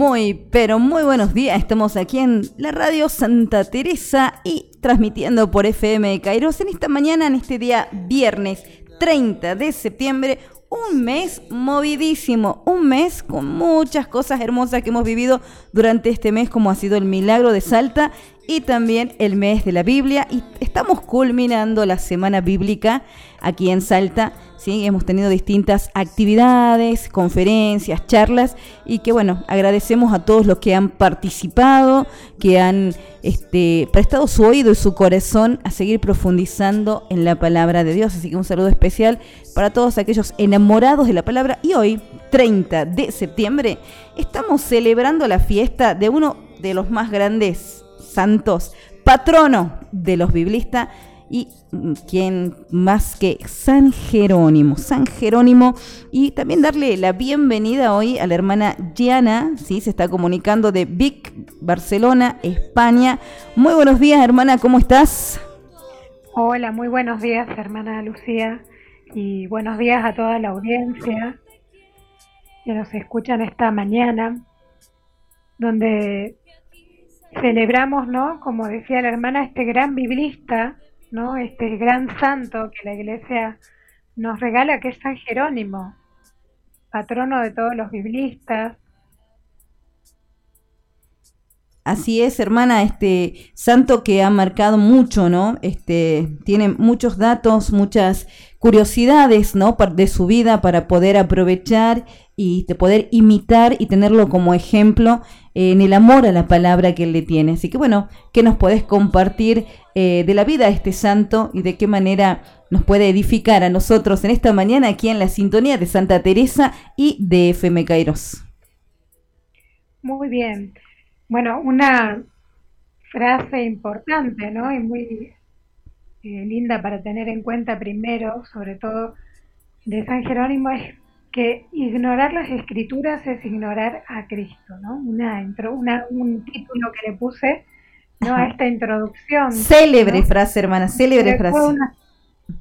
Muy, pero muy buenos días. Estamos aquí en la radio Santa Teresa y transmitiendo por FM Kairos en esta mañana, en este día viernes 30 de septiembre. Un mes movidísimo, un mes con muchas cosas hermosas que hemos vivido durante este mes, como ha sido el milagro de Salta y también el mes de la Biblia. Y estamos culminando la semana bíblica aquí en Salta, ¿sí? Hemos tenido distintas actividades, conferencias, charlas, y que bueno, agradecemos a todos los que han participado, que han prestado su oído y su corazón a seguir profundizando en la palabra de Dios. Así que un saludo especial para todos aquellos enamorados de la palabra. Y hoy, 30 de septiembre, estamos celebrando la fiesta de uno de los más grandes santos, patrono de los biblistas, y quien más que San Jerónimo, San Jerónimo. Y también darle la bienvenida hoy a la hermana Diana, ¿sí? Se está comunicando de Vic, Barcelona, España. Muy buenos días, hermana, ¿cómo estás? Hola, muy buenos días, hermana Lucía, y buenos días a toda la audiencia que nos escuchan esta mañana, donde celebramos, ¿no?, como decía la hermana, este gran biblista, ¿no?, este gran santo que la Iglesia nos regala, que es San Jerónimo, patrono de todos los biblistas. Así es, hermana, este santo que ha marcado mucho, ¿no? Tiene muchos datos, muchas curiosidades, ¿no?, de su vida para poder aprovechar y de poder imitar y tenerlo como ejemplo en el amor a la palabra que él le tiene. Así que bueno, ¿qué nos podés compartir de la vida de este santo y de qué manera nos puede edificar a nosotros en esta mañana aquí en la sintonía de Santa Teresa y de FM Kairos? Muy bien. Bueno, una frase importante, ¿no?, y muy linda para tener en cuenta primero, sobre todo de San Jerónimo, es que ignorar las escrituras es ignorar a Cristo, ¿no? Un título que le puse, ¿no?, a esta introducción. Célebre, ¿no?, frase, hermana, célebre frase.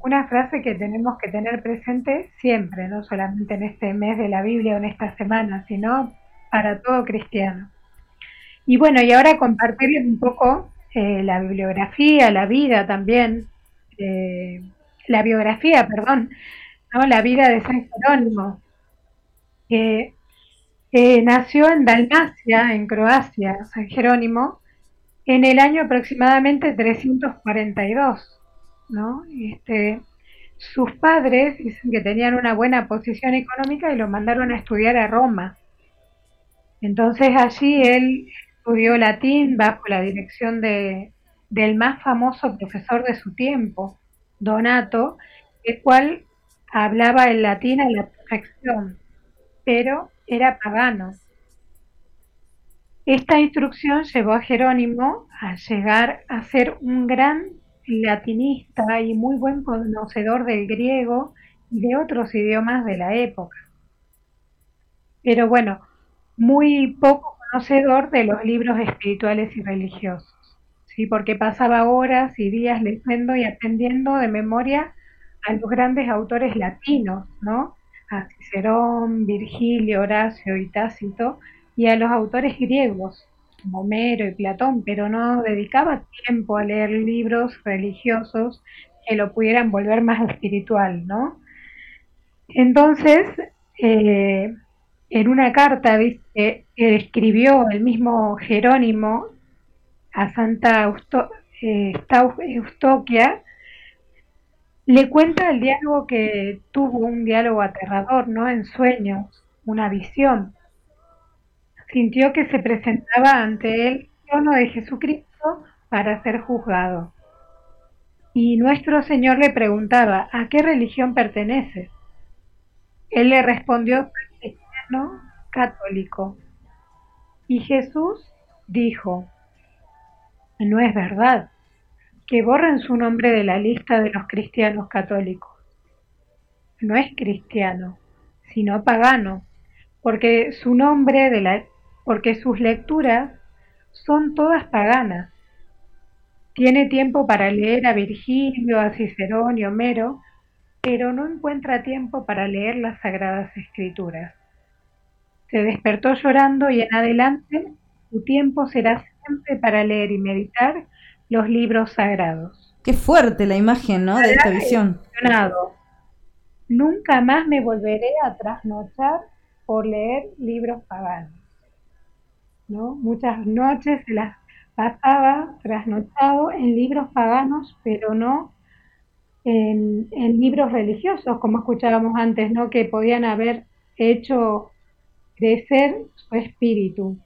Una frase que tenemos que tener presente siempre, no solamente en este mes de la Biblia o en esta semana, sino para todo cristiano. Y bueno, y ahora compartirles un poco la bibliografía, la vida también, la biografía, perdón, ¿no?, la vida de San Jerónimo, que nació en Dalmacia, en Croacia, San Jerónimo, en el año aproximadamente 342, ¿no? Sus padres dicen que tenían una buena posición económica y lo mandaron a estudiar a Roma. Entonces allí él estudió latín bajo la dirección del más famoso profesor de su tiempo, Donato, el cual hablaba el latín a la perfección, pero era pagano. Esta instrucción llevó a Jerónimo a llegar a ser un gran latinista y muy buen conocedor del griego y de otros idiomas de la época. Pero bueno, muy poco conocedor de los libros espirituales y religiosos, ¿sí?, porque pasaba horas y días leyendo y aprendiendo de memoria a los grandes autores latinos, ¿no?, a Cicerón, Virgilio, Horacio y Tácito, y a los autores griegos, como Homero y Platón, pero no dedicaba tiempo a leer libros religiosos que lo pudieran volver más espiritual, ¿no? Entonces, en una carta, dice, que escribió el mismo Jerónimo a Santa Eustoquia, le cuenta el diálogo que tuvo, un diálogo aterrador, ¿no?, en sueños, una visión. Sintió que se presentaba ante él el trono de Jesucristo para ser juzgado. Y nuestro Señor le preguntaba: ¿a qué religión perteneces? Él le respondió: cristiano católico. Y Jesús dijo: no es verdad, que borren su nombre de la lista de los cristianos católicos. No es cristiano, sino pagano, porque sus lecturas son todas paganas. Tiene tiempo para leer a Virgilio, a Cicerón y Homero, pero no encuentra tiempo para leer las Sagradas Escrituras. Se despertó llorando y en adelante su tiempo será siempre para leer y meditar los libros sagrados. Qué fuerte la imagen, ¿no? De esta visión. Nunca más me volveré a trasnochar por leer libros paganos, ¿no? Muchas noches se las pasaba trasnochado en libros paganos, pero no en libros religiosos, como escuchábamos antes, ¿no? Que podían haber hecho crecer su espíritu.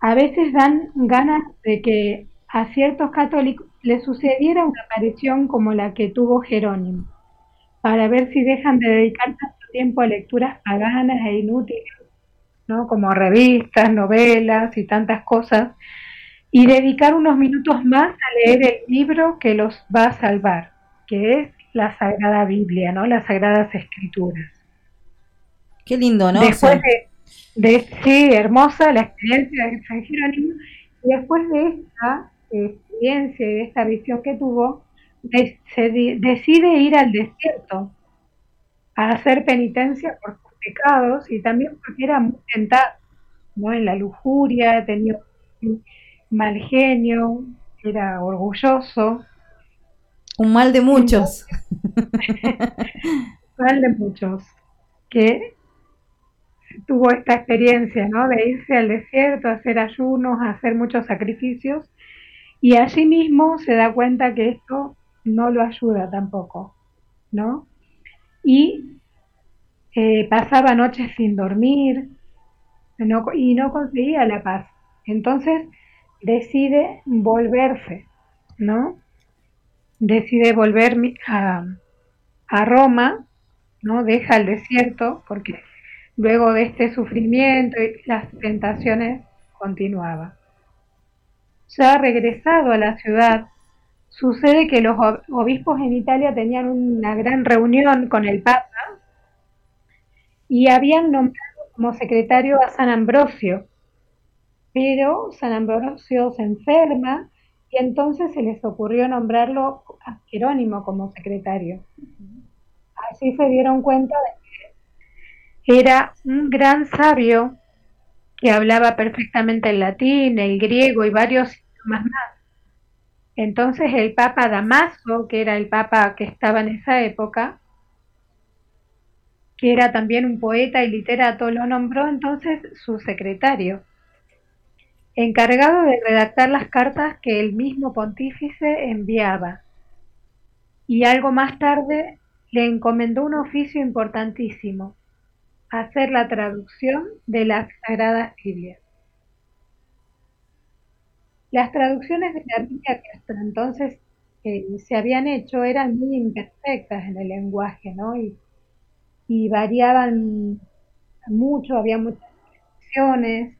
A veces dan ganas de que a ciertos católicos les sucediera una aparición como la que tuvo Jerónimo, para ver si dejan de dedicar tanto tiempo a lecturas paganas e inútiles, ¿no? Como revistas, novelas y tantas cosas, y dedicar unos minutos más a leer el libro que los va a salvar, que es la Sagrada Biblia, ¿no? Las Sagradas Escrituras. Qué lindo, ¿no? Después sí, hermosa la experiencia de San Jerónimo, y después de esta experiencia y de esta visión que tuvo, decide ir al desierto a hacer penitencia por sus pecados, y también porque era muy tentado, ¿no? En la lujuria, tenía mal genio, era orgulloso. Un mal de muchos. Mal de muchos. Que tuvo esta experiencia, ¿no? De irse al desierto, hacer ayunos, hacer muchos sacrificios, y allí mismo se da cuenta que esto no lo ayuda tampoco, ¿no? Y pasaba noches sin dormir y no conseguía la paz. Entonces decide volverse, ¿no? Decide volver a Roma, ¿no? Deja el desierto porque luego de este sufrimiento y las tentaciones continuaba. Ya regresado a la ciudad, sucede que los obispos en Italia tenían una gran reunión con el Papa y habían nombrado como secretario a San Ambrosio, pero San Ambrosio se enferma y entonces se les ocurrió nombrarlo a Jerónimo como secretario. Así se dieron cuenta de era un gran sabio que hablaba perfectamente el latín, el griego y varios idiomas más. Entonces el Papa Damaso, que era el Papa que estaba en esa época, que era también un poeta y literato, lo nombró entonces su secretario, encargado de redactar las cartas que el mismo pontífice enviaba. Y algo más tarde le encomendó un oficio importantísimo: hacer la traducción de las Sagradas Biblias. Las traducciones de la Biblia que hasta entonces se habían hecho eran muy imperfectas en el lenguaje, ¿no? Y variaban mucho, había muchas expresiones.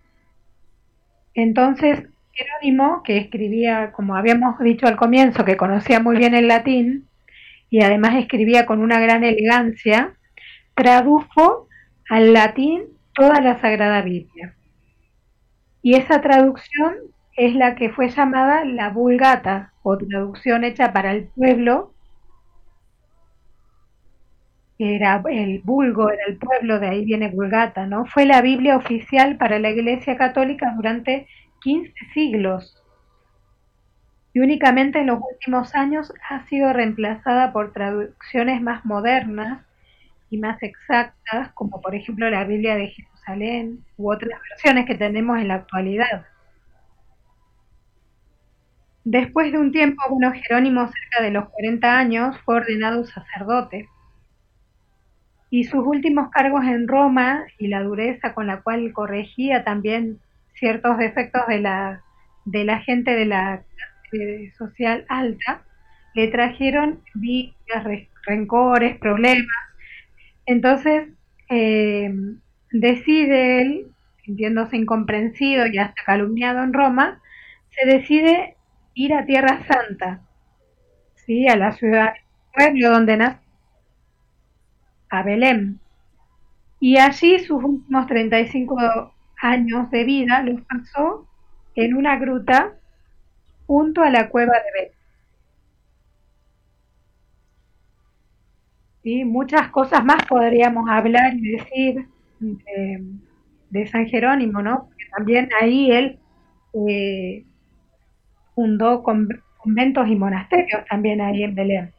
Entonces Jerónimo, que escribía, como habíamos dicho al comienzo, que conocía muy bien el latín y además escribía con una gran elegancia, tradujo al latín toda la Sagrada Biblia. Y esa traducción es la que fue llamada la Vulgata, o traducción hecha para el pueblo, que era el vulgo, era el pueblo, de ahí viene Vulgata, ¿no? Fue la Biblia oficial para la Iglesia Católica durante 15 siglos. Y únicamente en los últimos años ha sido reemplazada por traducciones más modernas y más exactas, como por ejemplo la Biblia de Jerusalén u otras versiones que tenemos en la actualidad. Después de un tiempo, Jerónimo, cerca de los 40 años, fue ordenado sacerdote, y sus últimos cargos en Roma y la dureza con la cual corregía también ciertos defectos de la gente de la clase social alta le trajeron envidias, rencores, problemas. Entonces decide él, sintiéndose incomprensido y hasta calumniado en Roma, se decide ir a Tierra Santa, ¿sí? A la ciudad, pueblo donde nace, a Belén. Y allí sus últimos 35 años de vida los pasó en una gruta junto a la cueva de Belén. ¿Sí? Muchas cosas más podríamos hablar y decir de San Jerónimo, ¿no? Porque también ahí él fundó conventos y monasterios también ahí en Belén.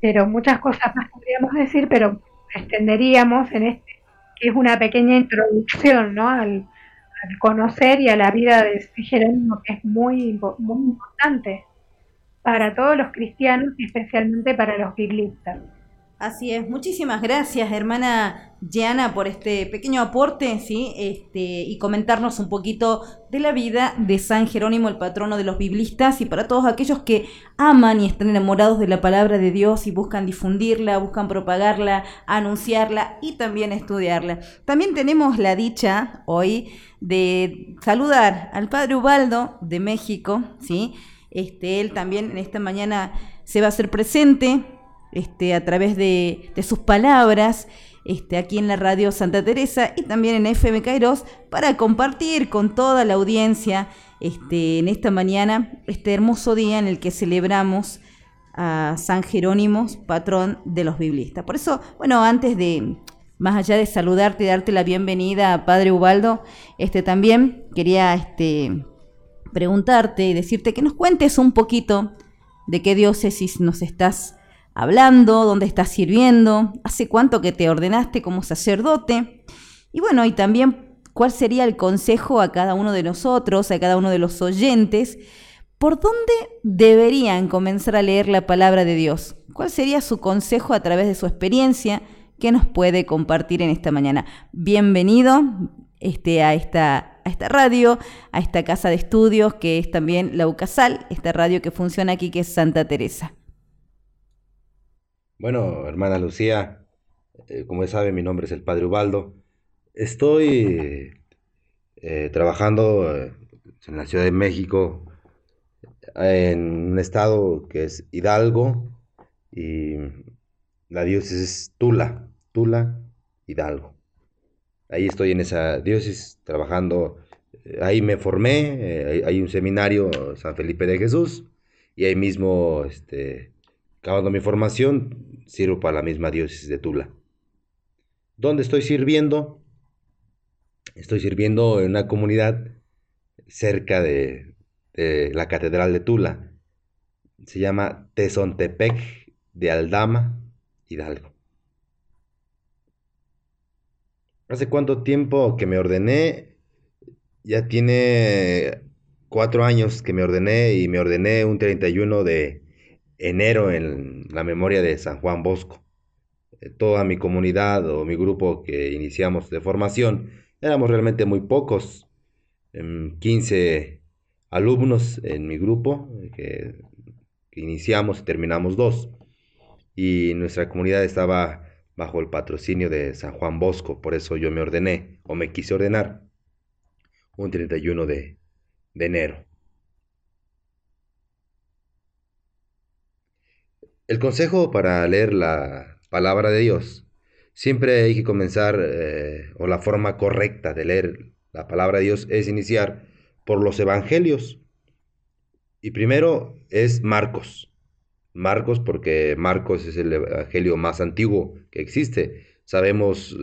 Pero muchas cosas más podríamos decir, pero extenderíamos en este, que es una pequeña introducción, ¿no? al conocer y a la vida de San Jerónimo, que es muy, muy importante para todos los cristianos y especialmente para los biblistas. Así es, muchísimas gracias, hermana Diana, por este pequeño aporte, ¿sí? Y comentarnos un poquito de la vida de San Jerónimo, el patrono de los biblistas, y para todos aquellos que aman y están enamorados de la palabra de Dios y buscan difundirla, buscan propagarla, anunciarla y también estudiarla. También tenemos la dicha hoy de saludar al padre Ubaldo de México, ¿sí? Él también en esta mañana se va a hacer presente a través de sus palabras aquí en la radio Santa Teresa y también en FM Kairos para compartir con toda la audiencia en esta mañana, este hermoso día en el que celebramos a San Jerónimo, patrón de los biblistas. Por eso, bueno, antes de, más allá de saludarte y darte la bienvenida a padre Ubaldo, también quería preguntarte y decirte que nos cuentes un poquito de qué diócesis nos estás hablando, dónde estás sirviendo, hace cuánto que te ordenaste como sacerdote, y bueno, y también cuál sería el consejo a cada uno de nosotros, a cada uno de los oyentes, por dónde deberían comenzar a leer la palabra de Dios, cuál sería su consejo a través de su experiencia que nos puede compartir en esta mañana. Bienvenido a esta radio, a esta casa de estudios que es también la UCASAL, esta radio que funciona aquí que es Santa Teresa. Bueno, hermana Lucía, como ya sabe, mi nombre es el padre Ubaldo. Estoy trabajando en la Ciudad de México, en un estado que es Hidalgo, y la diócesis es Tula, Hidalgo. Ahí estoy en esa diócesis trabajando. Ahí me formé, hay un seminario San Felipe de Jesús, y ahí mismo acabando mi formación, sirvo para la misma diócesis de Tula. ¿Dónde estoy sirviendo? Estoy sirviendo en una comunidad cerca de la Catedral de Tula. Se llama Tezontepec de Aldama, Hidalgo. ¿Hace cuánto tiempo que me ordené? Ya tiene 4 años que me ordené, y me ordené un 31 de enero en la memoria de San Juan Bosco. Toda mi comunidad o mi grupo que iniciamos de formación, éramos realmente muy pocos, 15 alumnos en mi grupo que iniciamos y terminamos 2, y nuestra comunidad estaba bajo el patrocinio de San Juan Bosco. Por eso yo me ordené, o me quise ordenar, un 31 de enero. El consejo para leer la palabra de Dios. Siempre hay que comenzar, o la forma correcta de leer la palabra de Dios es iniciar por los evangelios. Y primero es Marcos, porque Marcos es el evangelio más antiguo que existe. Sabemos,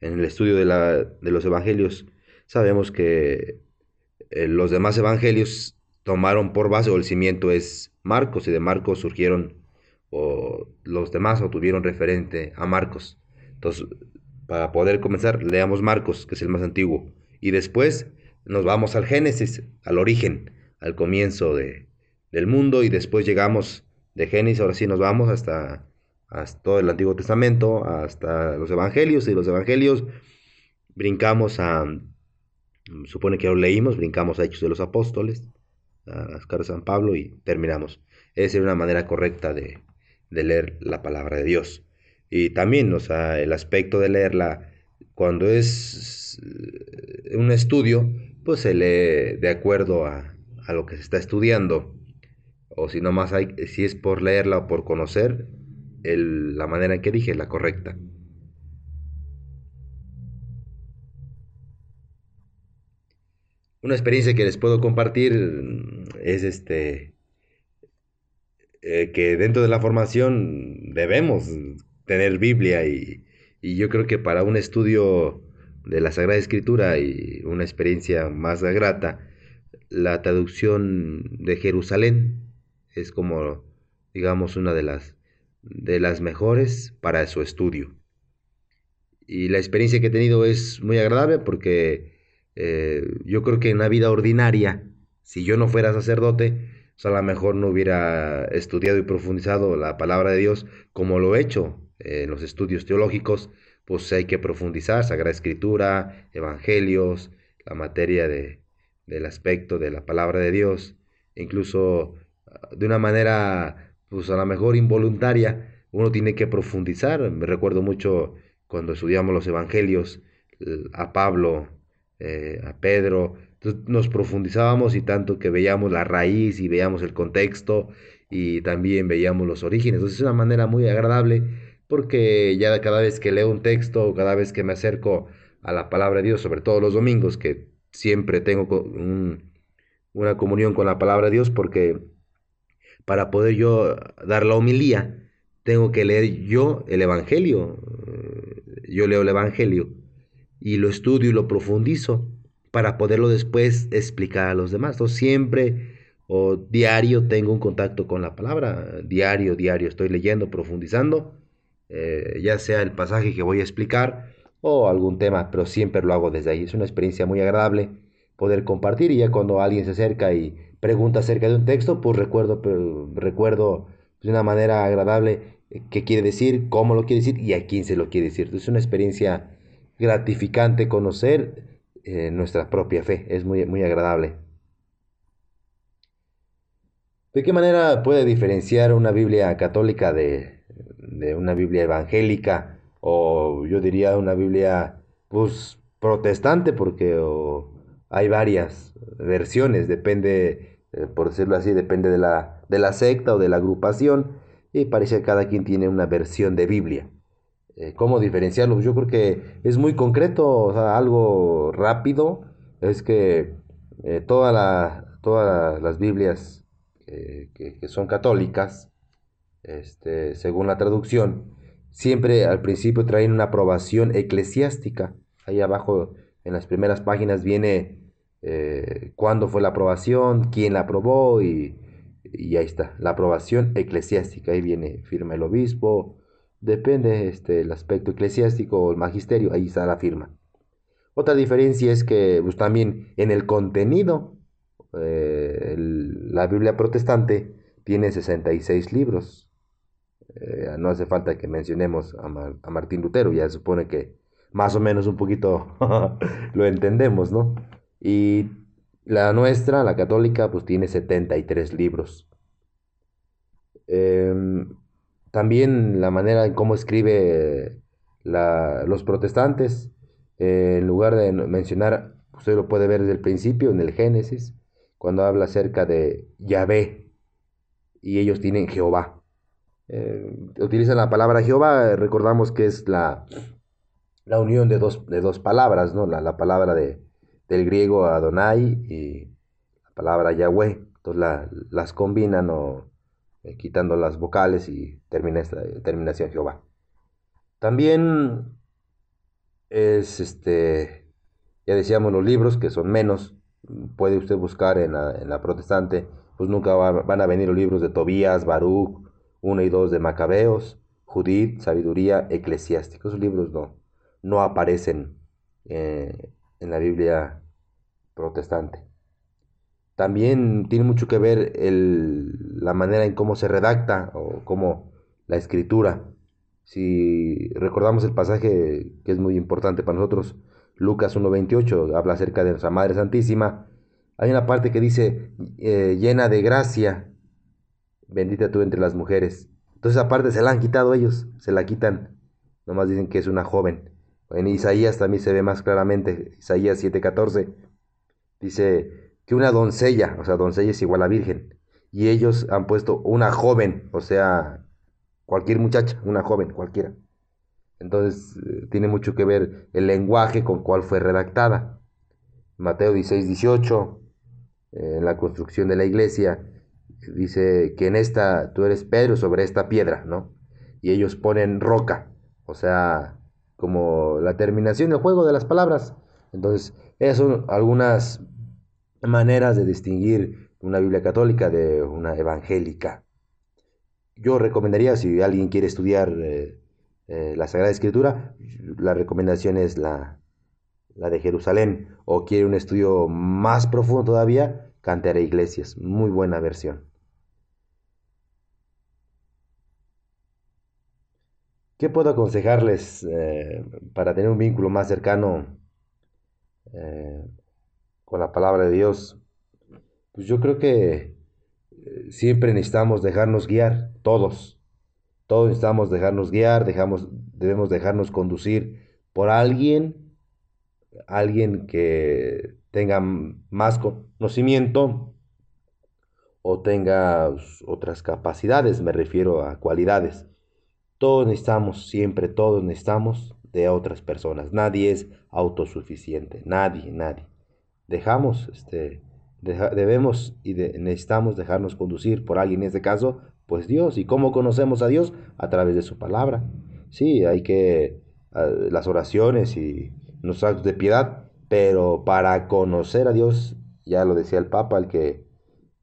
en el estudio de los evangelios, sabemos que los demás evangelios tomaron por base, o el cimiento es Marcos, y de Marcos surgieron los demás, o tuvieron referente a Marcos. Entonces, para poder comenzar, leamos Marcos, que es el más antiguo, y después nos vamos al Génesis, al origen, al comienzo del mundo, y después llegamos de Génesis, ahora sí nos vamos hasta todo el Antiguo Testamento, hasta los Evangelios, y los Evangelios brincamos supone que lo leímos, brincamos a Hechos de los Apóstoles, a las cartas de San Pablo, y terminamos. Esa es una manera correcta de leer la palabra de Dios. Y también, o sea, el aspecto de leerla, cuando es un estudio, pues se lee de acuerdo a lo que se está estudiando, o si no más si es por leerla o por conocer, la manera en que dije es la correcta. Una experiencia que les puedo compartir es que dentro de la formación debemos tener Biblia, Y yo creo que para un estudio de la Sagrada Escritura y una experiencia más grata, la traducción de Jerusalén es como, digamos, una de las mejores para su estudio. Y la experiencia que he tenido es muy agradable porque yo creo que en la vida ordinaria, si yo no fuera sacerdote, o sea, a lo mejor no hubiera estudiado y profundizado la palabra de Dios como lo he hecho en los estudios teológicos. Pues hay que profundizar, Sagrada Escritura, Evangelios, la materia del aspecto de la palabra de Dios, incluso de una manera, pues a lo mejor involuntaria, uno tiene que profundizar. Me recuerdo mucho cuando estudiamos los Evangelios, a Pablo, a Pedro, entonces nos profundizábamos y tanto que veíamos la raíz y veíamos el contexto y también veíamos los orígenes. Entonces es una manera muy agradable, porque ya cada vez que leo un texto o cada vez que me acerco a la palabra de Dios, sobre todo los domingos, que siempre tengo una comunión con la palabra de Dios, porque para poder yo dar la homilía, tengo que leer yo el Evangelio. Yo leo el Evangelio y lo estudio y lo profundizo para poderlo después explicar a los demás. Entonces siempre o diario tengo un contacto con la palabra, diario estoy leyendo, profundizando, ya sea el pasaje que voy a explicar o algún tema, pero siempre lo hago desde ahí. Es una experiencia muy agradable poder compartir, y ya cuando alguien se acerca y pregunta acerca de un texto, pues recuerdo de una manera agradable qué quiere decir, cómo lo quiere decir y a quién se lo quiere decir. Es una experiencia gratificante conocer nuestra propia fe. Es muy, muy agradable. ¿De qué manera puede diferenciar una Biblia católica de una Biblia evangélica, o yo diría una Biblia, pues, protestante, porque hay varias versiones? Depende, por decirlo así, depende de la secta o de la agrupación, y parece que cada quien tiene una versión de Biblia. ¿Cómo diferenciarlo? Yo creo que es muy concreto, o sea, algo rápido, es que todas las Biblias que son católicas, según la traducción, siempre al principio traen una aprobación eclesiástica. Ahí abajo en las primeras páginas viene cuándo fue la aprobación, quién la aprobó, y ahí está, la aprobación eclesiástica. Ahí viene, firma el obispo, depende el aspecto eclesiástico o el magisterio, ahí está la firma. Otra diferencia es que pues, también en el contenido, la Biblia protestante tiene 66 libros. No hace falta que mencionemos a Martín Lutero, ya se supone que más o menos un poquito lo entendemos, ¿no? Y la nuestra, la católica, pues tiene 73 libros. También la manera en cómo escribe los protestantes, en lugar de mencionar, usted lo puede ver desde el principio, en el Génesis, cuando habla acerca de Yahvé, y ellos tienen Jehová. Utilizan la palabra Jehová, recordamos que es la unión de dos palabras, ¿no? La palabra del griego Adonai y la palabra Yahweh. Entonces las combinan, o quitando las vocales, y termina esta terminación Jehová. También es ya decíamos los libros que son menos, puede usted buscar en la protestante, pues nunca van a venir los libros de Tobías, Baruch, 1 y 2 de Macabeos, Judit, Sabiduría, Eclesiástico. Esos libros no aparecen en la Biblia protestante. También tiene mucho que ver la manera en cómo se redacta o cómo la escritura. Si recordamos el pasaje que es muy importante para nosotros, Lucas 1:28, habla acerca de nuestra Madre Santísima. Hay una parte que dice, llena de gracia, bendita tú entre las mujeres. Entonces aparte se la han quitado ellos, se la quitan, nomás dicen que es una joven. En Isaías también se ve más claramente, Isaías 7:14, dice que una doncella, o sea, doncella es igual a virgen, y ellos han puesto una joven, o sea, cualquier muchacha, una joven, cualquiera. Entonces tiene mucho que ver el lenguaje con cuál fue redactada. Mateo 16:18, en la construcción de la iglesia, dice que en esta tú eres Pedro, sobre esta piedra, ¿no? Y ellos ponen roca, o sea, como la terminación del juego de las palabras. Entonces, esas son algunas maneras de distinguir una Biblia católica de una evangélica. Yo recomendaría, si alguien quiere estudiar la Sagrada Escritura, la recomendación es la de Jerusalén, o quiere un estudio más profundo todavía, Cantar e Iglesias, muy buena versión. ¿Qué puedo aconsejarles para tener un vínculo más cercano con la palabra de Dios? Pues yo creo que siempre necesitamos dejarnos guiar, todos necesitamos dejarnos guiar, debemos dejarnos conducir por alguien que tenga más conocimiento o tenga otras capacidades, me refiero a cualidades. Todos necesitamos de otras personas. Nadie es autosuficiente, nadie. Necesitamos dejarnos conducir por alguien, en este caso, pues Dios. ¿Y cómo conocemos a Dios? A través de su palabra. Sí, hay que las oraciones y los actos de piedad, pero para conocer a Dios, ya lo decía el Papa, el que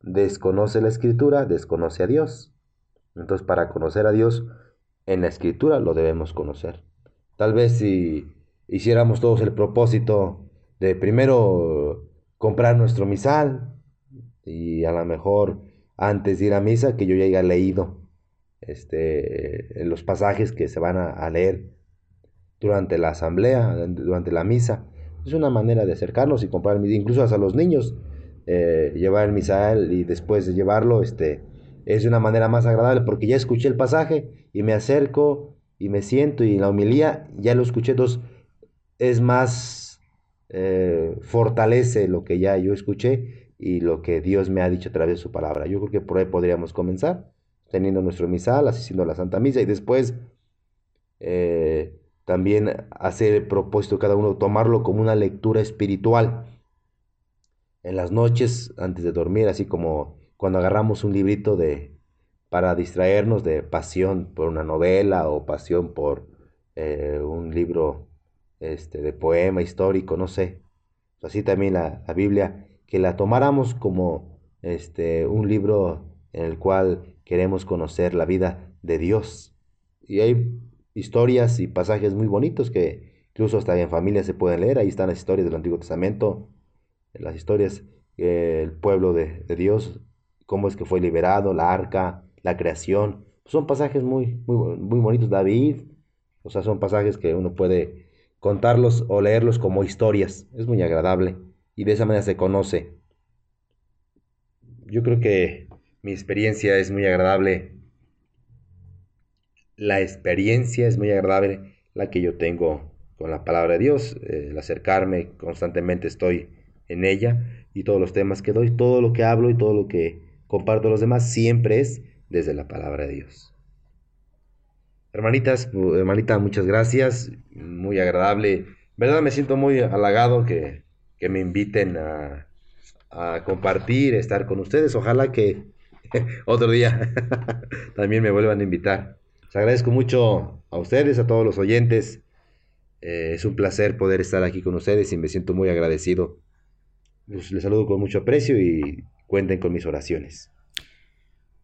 desconoce la Escritura, desconoce a Dios. Entonces, para conocer a Dios en la Escritura lo debemos conocer. Tal vez si hiciéramos todos el propósito de primero comprar nuestro misal, y a lo mejor antes de ir a misa que yo ya haya leído los pasajes que se van a leer durante la asamblea, durante la misa. Es una manera de acercarnos y comprar, incluso hasta los niños, llevar el misal y después de llevarlo, es una manera más agradable porque ya escuché el pasaje y me acerco y me siento, y en la homilía ya lo escuché, entonces es más, fortalece lo que ya yo escuché y lo que Dios me ha dicho a través de su palabra. Yo creo que por ahí podríamos comenzar, teniendo nuestro misal, asistiendo a la Santa Misa, y después también hacer el propósito cada uno, tomarlo como una lectura espiritual. En las noches, antes de dormir, así como cuando agarramos un librito para distraernos de pasión por una novela o pasión por un libro de poema histórico, no sé. Así también la Biblia, que la tomáramos como un libro en el cual queremos conocer la vida de Dios. Y hay historias y pasajes muy bonitos que incluso hasta en familia se pueden leer. Ahí están las historias del Antiguo Testamento, las historias del pueblo de Dios, cómo es que fue liberado, la arca, la creación. Son pasajes muy, muy, muy bonitos. David, o sea, son pasajes que uno puede contarlos o leerlos como historias. Es muy agradable y de esa manera se conoce. Yo creo que la experiencia es muy agradable, la que yo tengo con la palabra de Dios. El acercarme, constantemente estoy en ella, y todos los temas que doy, todo lo que hablo y todo lo que comparto a los demás, siempre es desde la palabra de Dios. Hermanita, muchas gracias, muy agradable, verdad, me siento muy halagado que me inviten a compartir, estar con ustedes. Ojalá que otro día también me vuelvan a invitar. Les agradezco mucho a ustedes, a todos los oyentes, es un placer poder estar aquí con ustedes y me siento muy agradecido. Les saludo con mucho aprecio y cuenten con mis oraciones.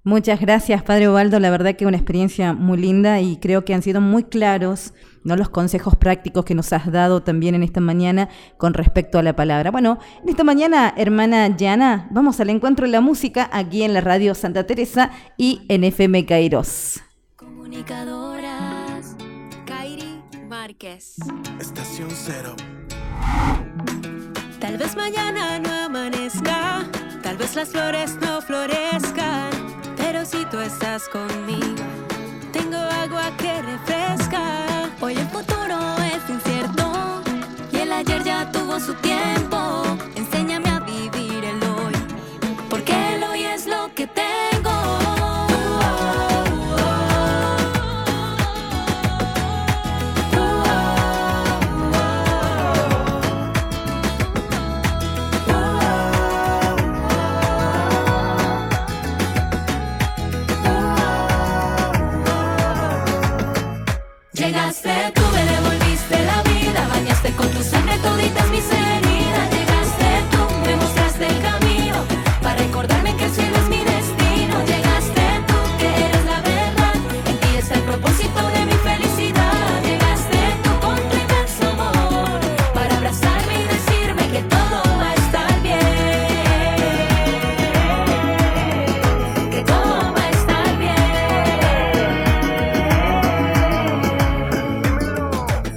Muchas gracias, Padre Ubaldo. La verdad que una experiencia muy linda, y creo que han sido muy claros, ¿no?, los consejos prácticos que nos has dado también en esta mañana con respecto a la palabra. Bueno, en esta mañana, hermana Diana, vamos al encuentro de la música aquí en la Radio Santa Teresa y en FM Kairos. Comunicadoras, Kairi Márquez. Estación Cero. Tal vez mañana no amanezca, tal vez las flores no florezcan, pero si tú estás conmigo, tengo agua que refresca. Hoy el futuro es incierto y el ayer ya tuvo su tiempo. Enséñame a vivir el hoy, porque el hoy es lo que tengo. Llegaste, tú me devolviste.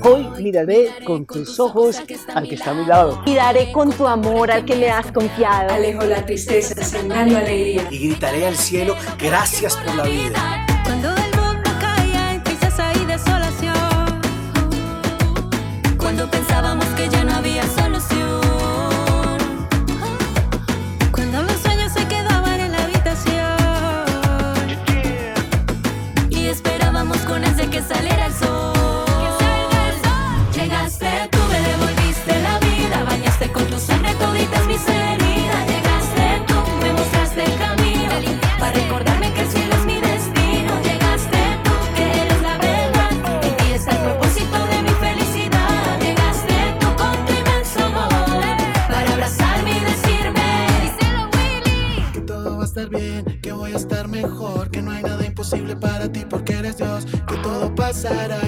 Hoy miraré con tus ojos al que está a mi lado. Miraré con tu amor al que me has confiado. Alejo la tristeza, señalo alegría. Y gritaré al cielo, gracias por la vida. Cuando el mundo caía en tristeza y desolación, cuando pensábamos que ya no había solución, cuando los sueños se quedaban en la habitación y esperábamos con ansia que saliera el sol.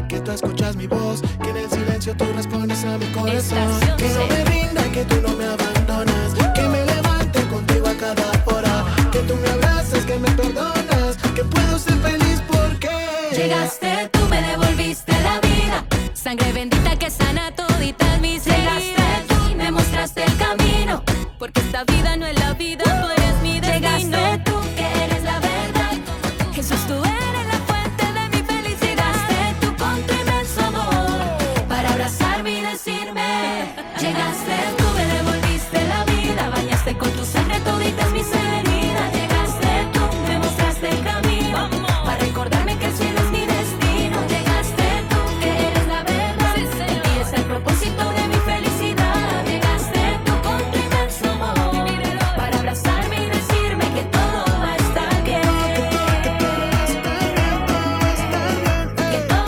Que tú escuchas mi voz, que en el silencio tú respondes a mi corazón. Que no me rinda, que tú no me abandonas, que me levante contigo a cada hora, que tú me abrazas, que me perdonas, que puedo ser feliz porque llegaste, tú me devolviste la vida, sangre bendita que sana toditas mis heridas. Llegaste, tú me mostraste el camino, porque esta vida no es la vida, tú eres mi destino. Llegaste tú que eres la verdad, Jesús tú eres. Llegaste, tú me devolviste la vida, bañaste con tu sangre toditas mis heridas. Llegaste, tú me mostraste el camino, para recordarme que el cielo es mi destino. Llegaste, tú que eres la verdad, en ti es el propósito de mi felicidad. Llegaste, tú con tu inmenso amor, para abrazarme y decirme que todo va a estar bien, que todo va a estar bien, que todo.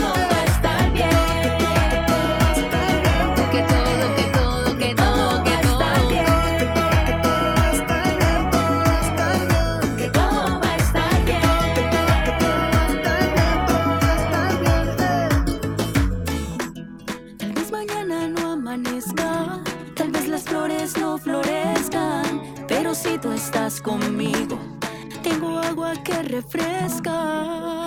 Estás conmigo, tengo agua que refresca.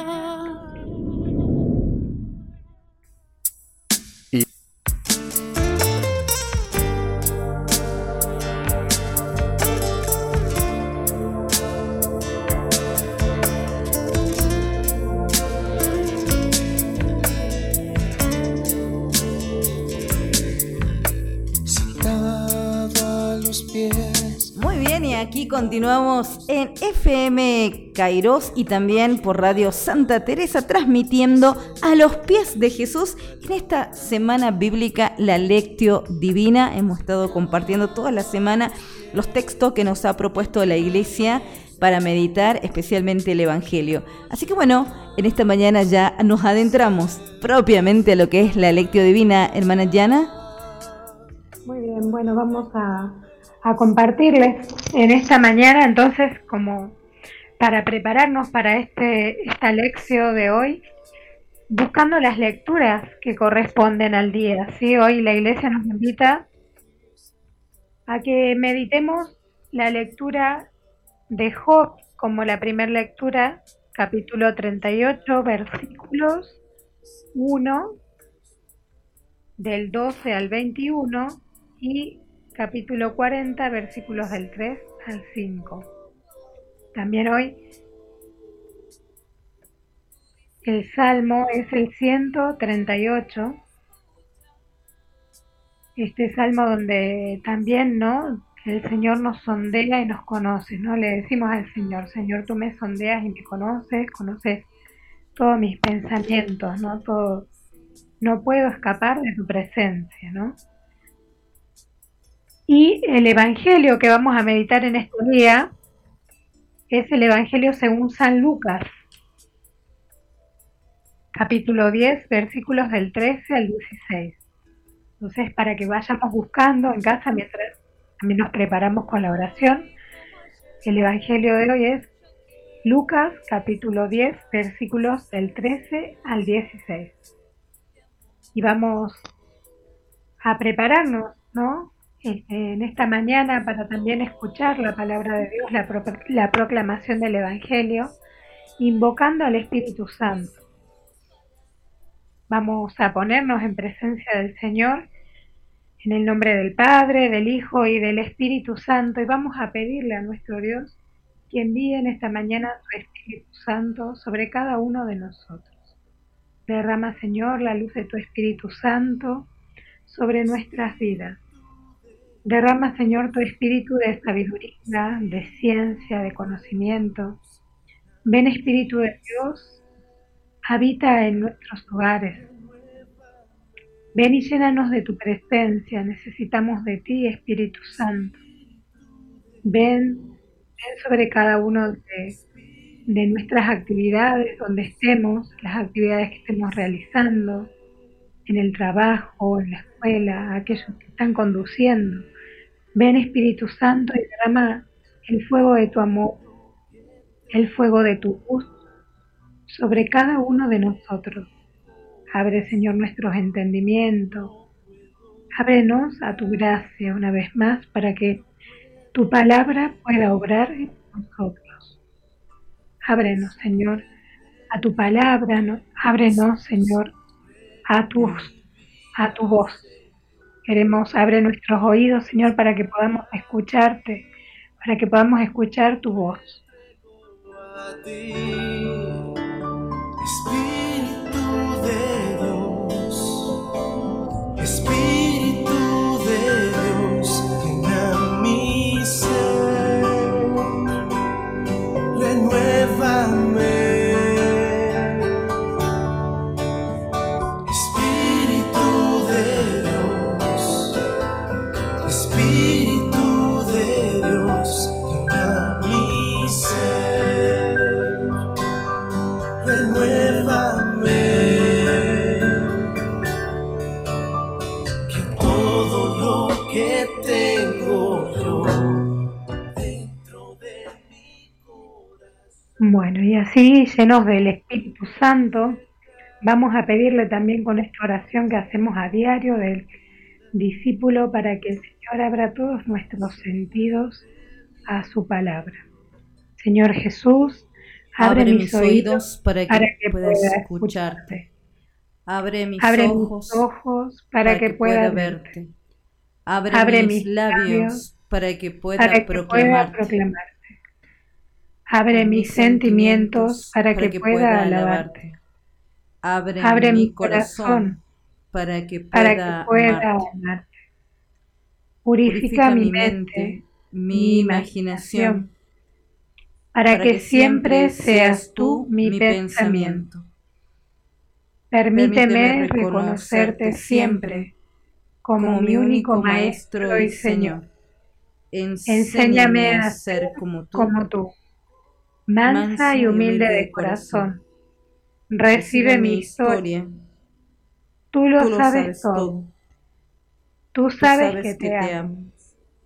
Aquí continuamos en FM Kairos y también por Radio Santa Teresa, transmitiendo a los pies de Jesús en esta semana bíblica, la Lectio Divina. Hemos estado compartiendo toda la semana los textos que nos ha propuesto la Iglesia para meditar, especialmente el Evangelio. Así que bueno, en esta mañana ya nos adentramos propiamente a lo que es la Lectio Divina. Hermana Diana. Muy bien, bueno, vamos a compartirles en esta mañana, entonces, como para prepararnos para esta lección de hoy, buscando las lecturas que corresponden al día, ¿sí? Hoy la Iglesia nos invita a que meditemos la lectura de Job como la primera lectura, capítulo 38, versículos 1, del 12 al 21, y capítulo 40, versículos del 3 al 5. También hoy el Salmo es el 138. Este Salmo donde también, ¿no?, el Señor nos sondea y nos conoce, ¿no? Le decimos al Señor: Señor, tú me sondeas y me conoces todos mis pensamientos, ¿no? Todo, no puedo escapar de tu presencia, ¿no? Y el Evangelio que vamos a meditar en este día es el Evangelio según San Lucas, capítulo 10, versículos del 13 al 16. Entonces, para que vayamos buscando en casa, mientras también nos preparamos con la oración, el Evangelio de hoy es Lucas, capítulo 10, versículos del 13 al 16. Y vamos a prepararnos, ¿no?, en esta mañana, para también escuchar la palabra de Dios, la proclamación del Evangelio, invocando al Espíritu Santo. Vamos a ponernos en presencia del Señor, en el nombre del Padre, del Hijo y del Espíritu Santo, y vamos a pedirle a nuestro Dios que envíe en esta mañana su Espíritu Santo sobre cada uno de nosotros. Derrama, Señor, la luz de tu Espíritu Santo sobre nuestras vidas. Derrama, Señor, tu espíritu de sabiduría, de ciencia, de conocimiento. Ven, Espíritu de Dios, habita en nuestros hogares. Ven y llénanos de tu presencia. Necesitamos de ti, Espíritu Santo. Ven sobre cada uno de nuestras actividades, donde estemos, las actividades que estemos realizando, en el trabajo, en la escuela, aquellos que están conduciendo. Ven, Espíritu Santo, y derrama el fuego de tu amor, el fuego de tu luz sobre cada uno de nosotros. Abre, Señor, nuestros entendimientos. Ábrenos a tu gracia una vez más para que tu palabra pueda obrar en nosotros. Ábrenos, Señor, a tu palabra, ¿no? Ábrenos, Señor, a tu voz. Queremos, abre nuestros oídos, Señor, para que podamos escucharte, para que podamos escuchar tu voz. Espíritu de Dios, llena mi ser, renuévame. Espíritu de Dios, llena mi ser, renuévame. Que todo lo que tengo yo dentro de mi corazón. Bueno, y así, llenos del Espíritu Santo, vamos a pedirle también con esta oración que hacemos a diario del discípulo, para que el Señor abra todos nuestros sentidos a su palabra. Señor Jesús, abre mis oídos para que pueda escucharte. Abre mis ojos para que pueda verte. Abre mis labios para que pueda proclamarte. Abre mis sentimientos para que pueda alabarte. Abre mi corazón para que pueda amarte. Purifica mi mente, mi imaginación, para que siempre seas tú mi pensamiento. Permíteme reconocerte siempre como mi único maestro y Señor. Enséñame a ser como tú, mansa y humilde de corazón. Recibe mi historia. Tú lo sabes todo. Tú sabes que te amo.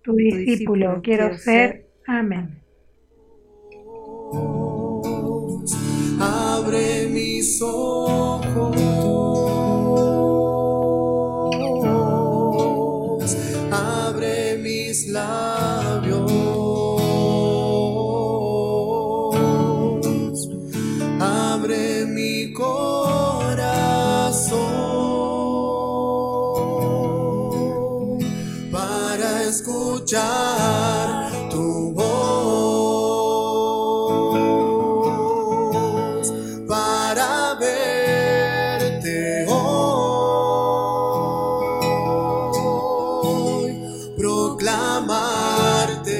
Tu discípulo quiero ser. Amén. Abre mis ojos, abre mis labios, abre mi corazón. Escuchar tu voz, para verte hoy, proclamarte.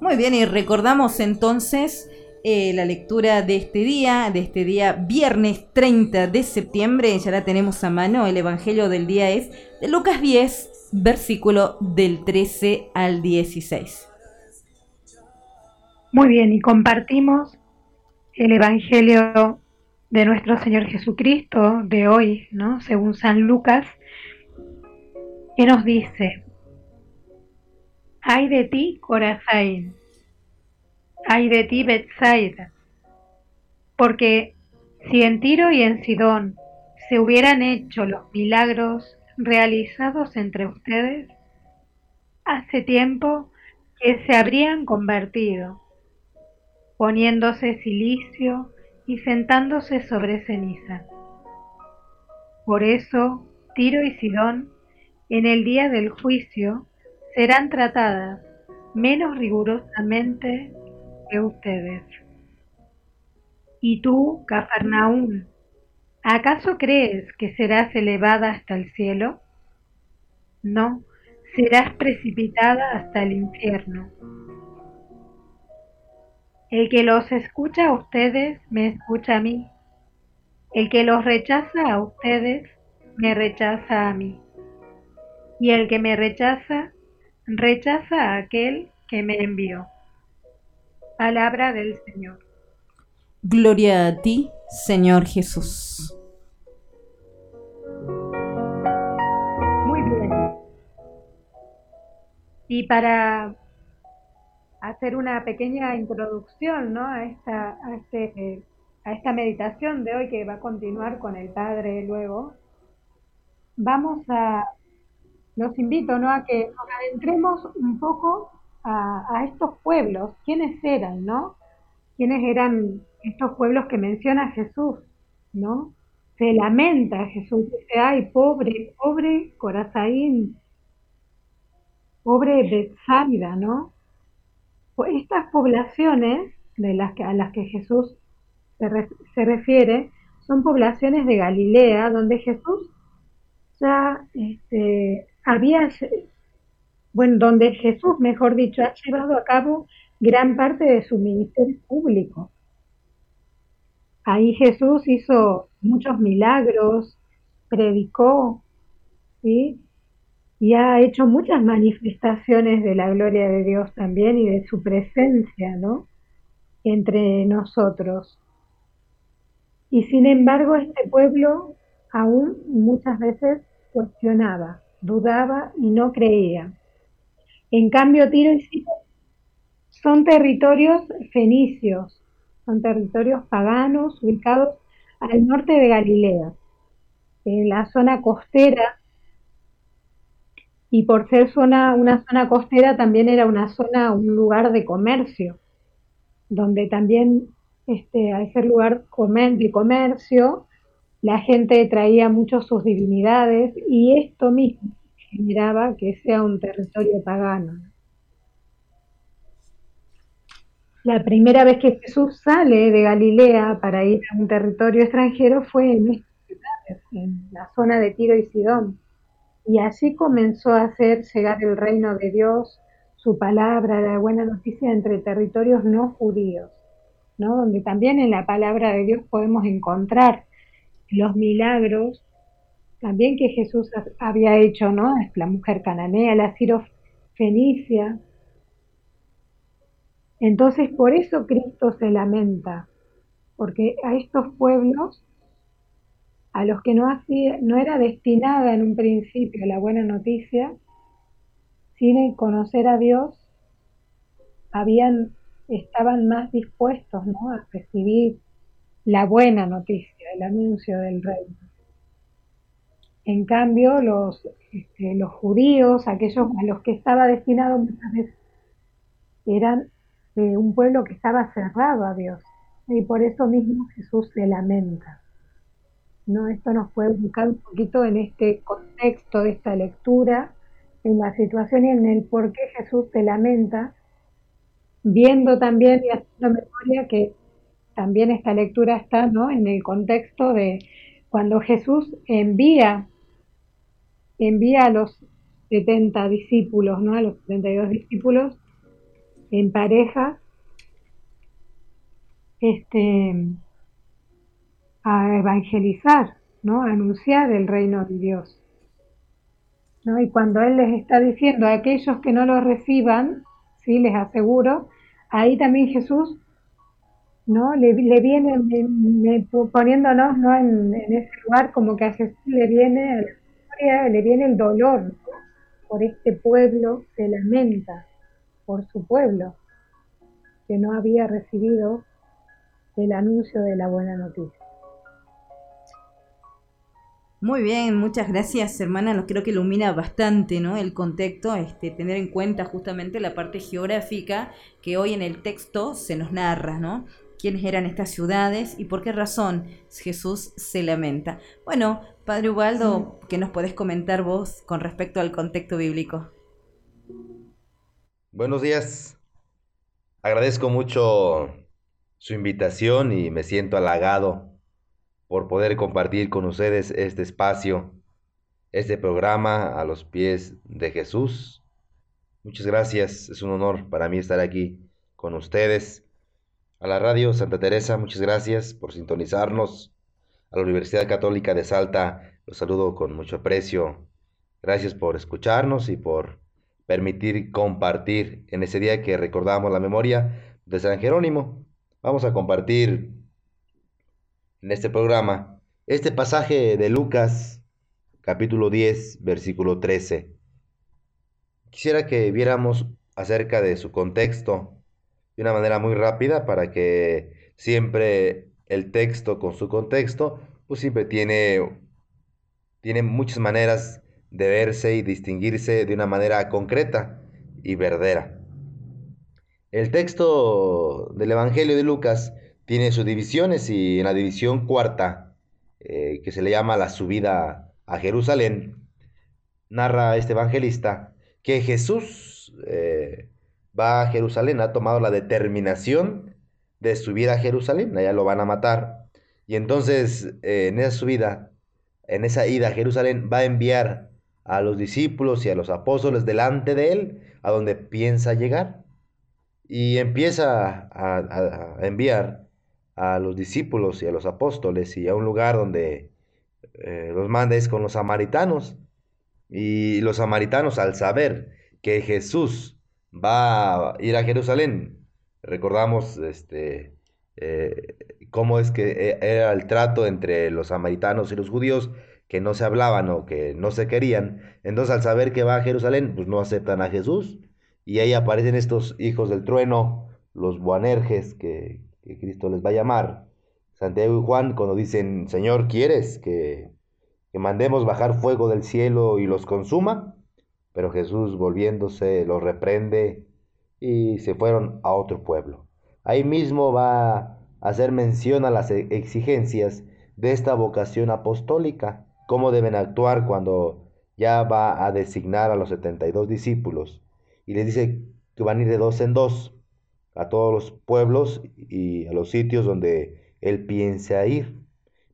Muy bien, y recordamos entonces la lectura de este día viernes 30 de septiembre, ya la tenemos a mano. El evangelio del día es de Lucas 10, versículo del 13 al 16. Muy bien, y compartimos el evangelio de nuestro Señor Jesucristo de hoy, ¿no? Según San Lucas, que nos dice: ¡Ay de ti, Corazín! ¡Ay de ti, Betsaida! Porque si en Tiro y en Sidón se hubieran hecho los milagros realizados entre ustedes, hace tiempo que se habrían convertido, poniéndose cilicio y sentándose sobre ceniza. Por eso Tiro y Sidón en el día del juicio serán tratadas menos rigurosamente que ustedes. Y tú, Cafarnaún, ¿acaso crees que serás elevada hasta el cielo? No, serás precipitada hasta el infierno. El que los escucha a ustedes, me escucha a mí. El que los rechaza a ustedes, me rechaza a mí. Y el que me rechaza, rechaza a aquel que me envió. Palabra del Señor. Gloria a ti, Señor Jesús. Muy bien. Y para hacer una pequeña introducción, ¿no?, a esta meditación de hoy, que va a continuar con el Padre luego, los invito, ¿no?, a que nos adentremos un poco a estos pueblos. ¿Quiénes eran, no? ¿Quiénes eran estos pueblos que menciona Jesús, no? Se lamenta Jesús, dice: ay, pobre, pobre Corazaín, pobre Betsaida, ¿no? Estas poblaciones a las que Jesús se refiere son poblaciones de Galilea, donde Jesús ha llevado a cabo gran parte de su ministerio público. Ahí Jesús hizo muchos milagros, predicó, ¿sí?, y ha hecho muchas manifestaciones de la gloria de Dios también y de su presencia, ¿no?, entre nosotros. Y sin embargo, este pueblo aún muchas veces cuestionaba, dudaba y no creía. En cambio, Tiro y Sidón son territorios fenicios, son territorios paganos ubicados al norte de Galilea, en la zona costera. Y por ser una zona costera, también era un lugar de comercio, donde también, al ser lugar de comercio, la gente traía mucho sus divinidades, y esto mismo generaba que sea un territorio pagano. La primera vez que Jesús sale de Galilea para ir a un territorio extranjero fue en estas ciudades, en la zona de Tiro y Sidón. Y así comenzó a hacer llegar el reino de Dios, su palabra, la buena noticia, entre territorios no judíos, ¿no?, donde también en la palabra de Dios podemos encontrar los milagros también que Jesús había hecho, ¿no?, la mujer cananea, la sirofenicia. Entonces, por eso Cristo se lamenta, porque a estos pueblos, a los que no era destinada en un principio la buena noticia, sin conocer a Dios, estaban más dispuestos, ¿no?, a recibir la buena noticia, el anuncio del reino. En cambio, los judíos, aquellos a los que estaba destinado muchas veces, eran un pueblo que estaba cerrado a Dios, y por eso mismo Jesús se lamenta, ¿no? Esto nos puede ubicar un poquito en este contexto de esta lectura, en la situación y en el por qué Jesús se lamenta, viendo también y haciendo memoria que también esta lectura está, ¿no?, en el contexto de cuando Jesús envía a los 70 discípulos, ¿no?, a los 72 discípulos en pareja, a evangelizar, ¿no?, a anunciar el reino de Dios, ¿no? Y cuando Él les está diciendo a aquellos que no lo reciban, sí, les aseguro, ahí también Jesús, ¿no?, le viene poniéndonos, ¿no?, en ese lugar, como que a Jesús le viene el dolor, ¿no?, por este pueblo, se lamenta por su pueblo, que no había recibido el anuncio de la buena noticia. Muy bien, muchas gracias, hermana. Nos creo que ilumina bastante, ¿no?, el contexto, tener en cuenta justamente la parte geográfica que hoy en el texto se nos narra, ¿no? quiénes eran estas ciudades y por qué razón Jesús se lamenta. Bueno, Padre Ubaldo, ¿qué nos podés comentar vos con respecto al contexto bíblico? Buenos días. Agradezco mucho su invitación y me siento halagado por poder compartir con ustedes este espacio, este programa a los pies de Jesús. Muchas gracias, es un honor para mí estar aquí con ustedes. A la radio Santa Teresa, muchas gracias por sintonizarnos. A la Universidad Católica de Salta, los saludo con mucho aprecio. Gracias por escucharnos y por permitir compartir en ese día que recordamos la memoria de San Jerónimo. Vamos a compartir en este programa este pasaje de Lucas, capítulo 10, versículo 13. Quisiera que viéramos acerca de su contexto de una manera muy rápida para que siempre el texto con su contexto pues siempre tiene muchas maneras de verse y distinguirse de una manera concreta y verdadera. El texto del Evangelio de Lucas tiene sus divisiones y en la división cuarta, que se le llama la subida a Jerusalén, narra este evangelista que Jesús va a Jerusalén, ha tomado la determinación de subir a Jerusalén, allá lo van a matar. Y entonces en esa subida, en esa ida a Jerusalén, va a enviar a los discípulos y a los apóstoles delante de él, a donde piensa llegar. Y empieza a enviar a los discípulos y a los apóstoles y a un lugar donde los manda es con los samaritanos. Y los samaritanos, al saber que Jesús va a ir a Jerusalén, recordamos cómo es que era el trato entre los samaritanos y los judíos, que no se hablaban o que no se querían. Entonces, al saber que va a Jerusalén, pues no aceptan a Jesús, y ahí aparecen estos hijos del trueno, los Boanerges, que Cristo les va a llamar, Santiago y Juan, cuando dicen: Señor, ¿quieres que mandemos bajar fuego del cielo y los consuma? Pero Jesús, volviéndose, los reprende y se fueron a otro pueblo. Ahí mismo va a hacer mención a las exigencias de esta vocación apostólica, cómo deben actuar cuando ya va a designar a los 72 discípulos. Y les dice que van a ir de dos en dos a todos los pueblos y a los sitios donde él piensa ir.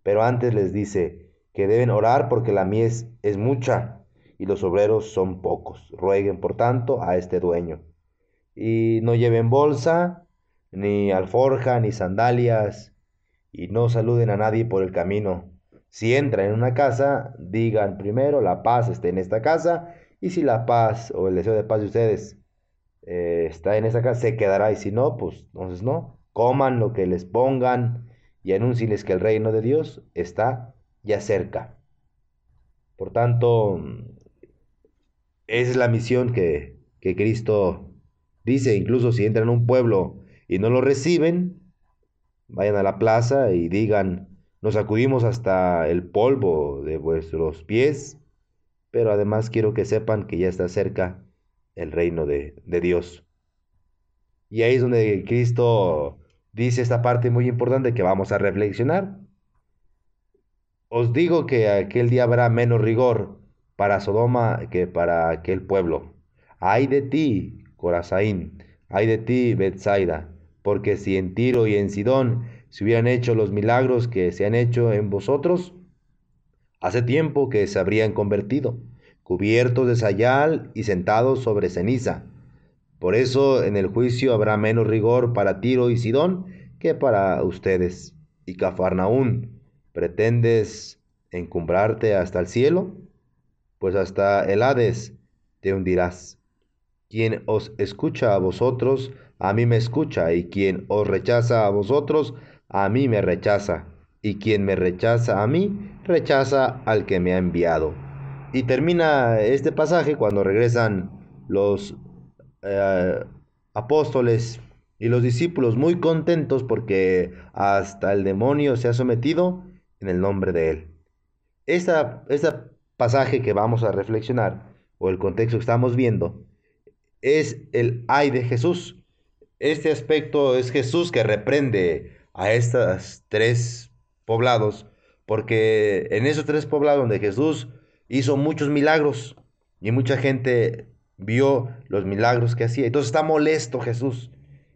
Pero antes les dice que deben orar porque la mies es mucha y los obreros son pocos. Rueguen, por tanto, a este dueño. Y no lleven bolsa, ni alforja, ni sandalias, y no saluden a nadie por el camino. Si entran en una casa, digan primero: la paz esté en esta casa, y si la paz o el deseo de paz de ustedes está en esta casa, se quedará, y si no, pues entonces no. Coman lo que les pongan y anúncienles que el reino de Dios está ya cerca. Por tanto, esa es la misión que Cristo dice. Incluso si entran a un pueblo y no lo reciben, vayan a la plaza y digan: nos sacudimos hasta el polvo de vuestros pies, pero además quiero que sepan que ya está cerca el reino de Dios. Y ahí es donde Cristo dice esta parte muy importante que vamos a reflexionar: os digo que aquel día habrá menos rigor para Sodoma que para aquel pueblo. Ay de ti, Corazaín, ay de ti, Betsaida, porque si en Tiro y en Sidón se hubieran hecho los milagros que se han hecho en vosotros, hace tiempo que se habrían convertido, cubiertos de sayal y sentados sobre ceniza. Por eso en el juicio habrá menos rigor para Tiro y Sidón que para ustedes. Y Cafarnaún, ¿pretendes encumbrarte hasta el cielo? Pues hasta el Hades te hundirás. Quien os escucha a vosotros, a mí me escucha, y quien os rechaza a vosotros, a mí me rechaza, y quien me rechaza a mí, rechaza al que me ha enviado. Y termina este pasaje cuando regresan los apóstoles y los discípulos muy contentos porque hasta el demonio se ha sometido en el nombre de él. Esta pasaje que vamos a reflexionar, o el contexto que estamos viendo, es el ay de Jesús. Este aspecto es Jesús que reprende a estos tres poblados, porque en esos tres poblados donde Jesús hizo muchos milagros y mucha gente vio los milagros que hacía. Entonces está molesto Jesús,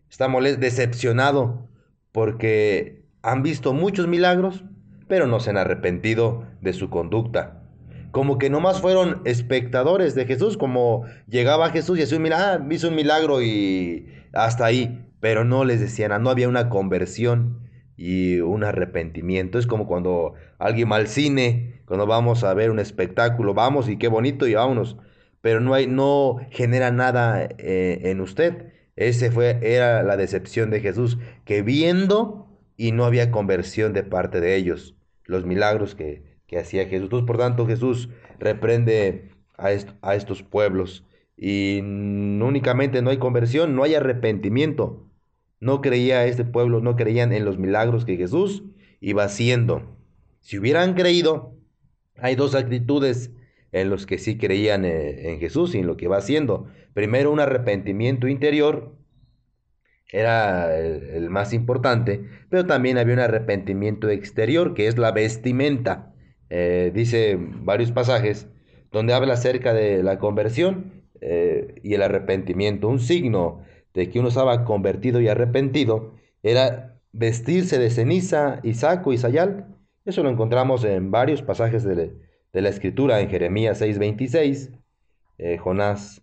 está molesto, decepcionado, porque han visto muchos milagros, pero no se han arrepentido de su conducta. Como que nomás fueron espectadores de Jesús, como llegaba Jesús y Jesús, mira, hizo un milagro y hasta ahí, pero no les decían, no había una conversión y un arrepentimiento. Es como cuando alguien va al cine, cuando vamos a ver un espectáculo, vamos y qué bonito y vámonos, pero no genera nada en usted. Era la decepción de Jesús, que viendo y no había conversión de parte de ellos, los milagros que hacía Jesús. Entonces, por tanto, Jesús reprende a estos pueblos, y únicamente no hay conversión, no hay arrepentimiento. No creía este pueblo, no creían en los milagros que Jesús iba haciendo. Si hubieran creído, hay dos actitudes en los que sí creían en Jesús y en lo que va haciendo. Primero, un arrepentimiento interior, era el más importante, pero también había un arrepentimiento exterior, que es la vestimenta. Dice varios pasajes donde habla acerca de la conversión y el arrepentimiento. Un signo de que uno estaba convertido y arrepentido era vestirse de ceniza y saco y sayal. Eso lo encontramos en varios pasajes de la Escritura, en Jeremías 6:26, Jonás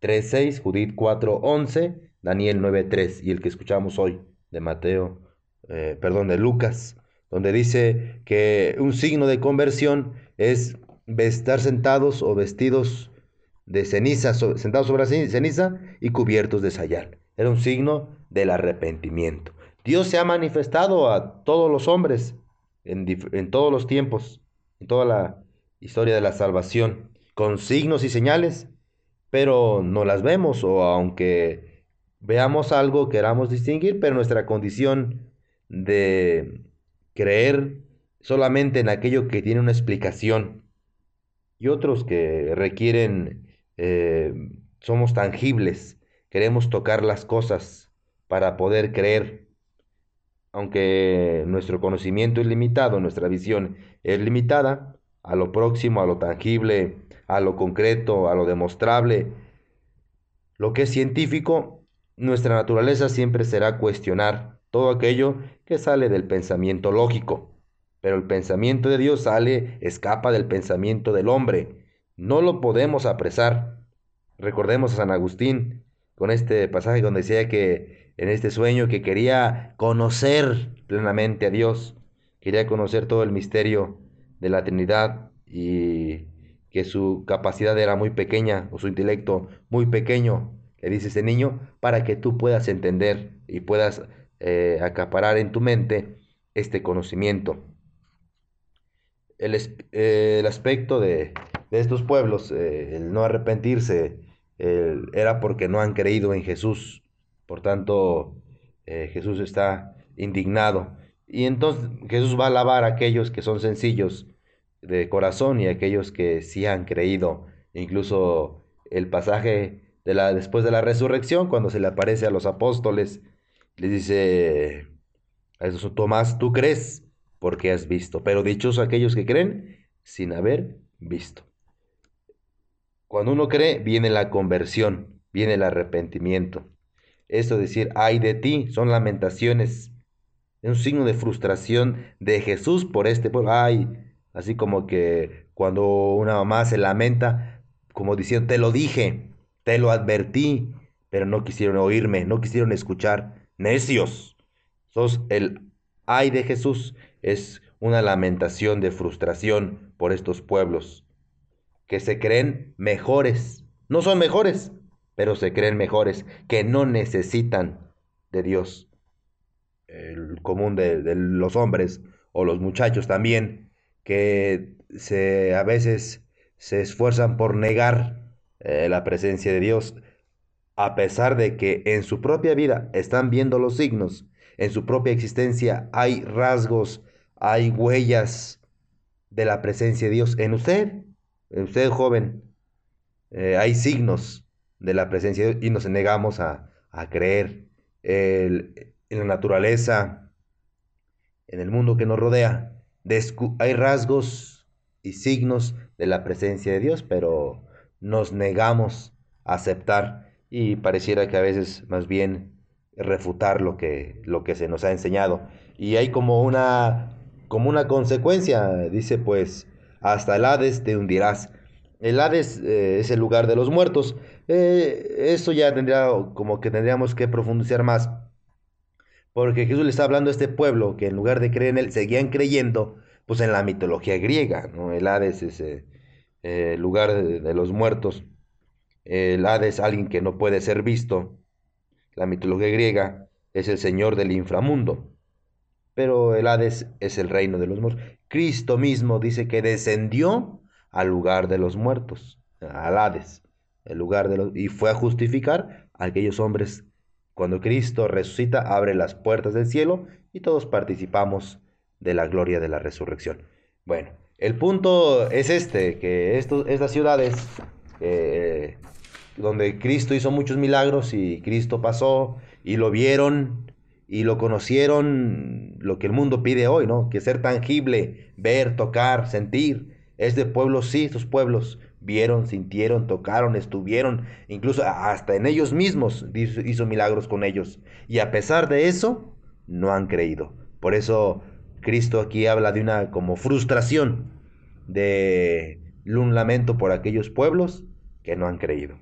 3:6, Judit 4:11, Daniel 9:3, y el que escuchamos hoy de Lucas, donde dice que un signo de conversión es estar sentados o vestidos de ceniza, sentados sobre la ceniza y cubiertos de sayal. Era un signo del arrepentimiento. Dios se ha manifestado a todos los hombres en todos los tiempos, en toda la historia de la salvación, con signos y señales, pero no las vemos, o aunque veamos algo, queramos distinguir, pero nuestra condición de creer solamente en aquello que tiene una explicación, y otros que requieren, somos tangibles, queremos tocar las cosas para poder creer. Aunque nuestro conocimiento es limitado, nuestra visión es limitada a lo próximo, a lo tangible, a lo concreto, a lo demostrable, lo que es científico, nuestra naturaleza siempre será cuestionar todo aquello que sale del pensamiento lógico. Pero el pensamiento de Dios escapa del pensamiento del hombre. No lo podemos apresar. Recordemos a San Agustín con este pasaje donde decía que en este sueño que quería conocer plenamente a Dios, quería conocer todo el misterio de la Trinidad, y que su capacidad era muy pequeña, o su intelecto muy pequeño, le dice ese niño, para que tú puedas entender y puedas acaparar en tu mente este conocimiento. El aspecto de estos pueblos, el no arrepentirse, era porque no han creído en Jesús. Por tanto, Jesús está indignado, y entonces Jesús va a alabar a aquellos que son sencillos de corazón y a aquellos que sí han creído. Incluso el pasaje después de la resurrección, cuando se le aparece a los apóstoles, les dice a Jesús: Tomás, tú crees porque has visto, pero dichosos aquellos que creen sin haber visto. Cuando uno cree, viene la conversión, viene el arrepentimiento. Esto decir, ay de ti, son lamentaciones. Es un signo de frustración de Jesús por este pueblo. Ay, así como que cuando una mamá se lamenta, como diciendo, te lo dije, te lo advertí, pero no quisieron oírme, no quisieron escuchar. Necios. Sos el ay de Jesús, es una lamentación de frustración por estos pueblos que se creen mejores. No son mejores, pero se creen mejores, que no necesitan de Dios. El común de los hombres, o los muchachos también, que a veces se esfuerzan por negar la presencia de Dios, a pesar de que en su propia vida están viendo los signos. En su propia existencia hay rasgos, hay huellas de la presencia de Dios. En usted joven, hay signos de la presencia de Dios, y nos negamos a creer. En la naturaleza, en el mundo que nos rodea, hay rasgos y signos de la presencia de Dios, pero nos negamos a aceptar y pareciera que a veces más bien refutar lo que se nos ha enseñado. Y hay como una consecuencia, dice pues, hasta el Hades te hundirás. El Hades es el lugar de los muertos. Eso ya tendríamos que profundizar más, porque Jesús le está hablando a este pueblo que en lugar de creer en él, seguían creyendo pues en la mitología griega, ¿no? El Hades es el lugar de los muertos. El Hades, alguien que no puede ser visto. La mitología griega es el señor del inframundo, pero el Hades es el reino de los muertos. Cristo mismo dice que descendió al lugar de los muertos, al Hades, el lugar de los, y fue a justificar a aquellos hombres. Cuando Cristo resucita, abre las puertas del cielo y todos participamos de la gloria de la resurrección. Bueno, el punto es que estas ciudades donde Cristo hizo muchos milagros y Cristo pasó y lo vieron y lo conocieron, lo que el mundo pide hoy, ¿no? Que ser tangible, ver, tocar, sentir. Este pueblo sí, estos pueblos vieron, sintieron, tocaron, estuvieron, incluso hasta en ellos mismos hizo milagros con ellos. Y a pesar de eso, no han creído. Por eso Cristo aquí habla de una como frustración, de un lamento por aquellos pueblos que no han creído.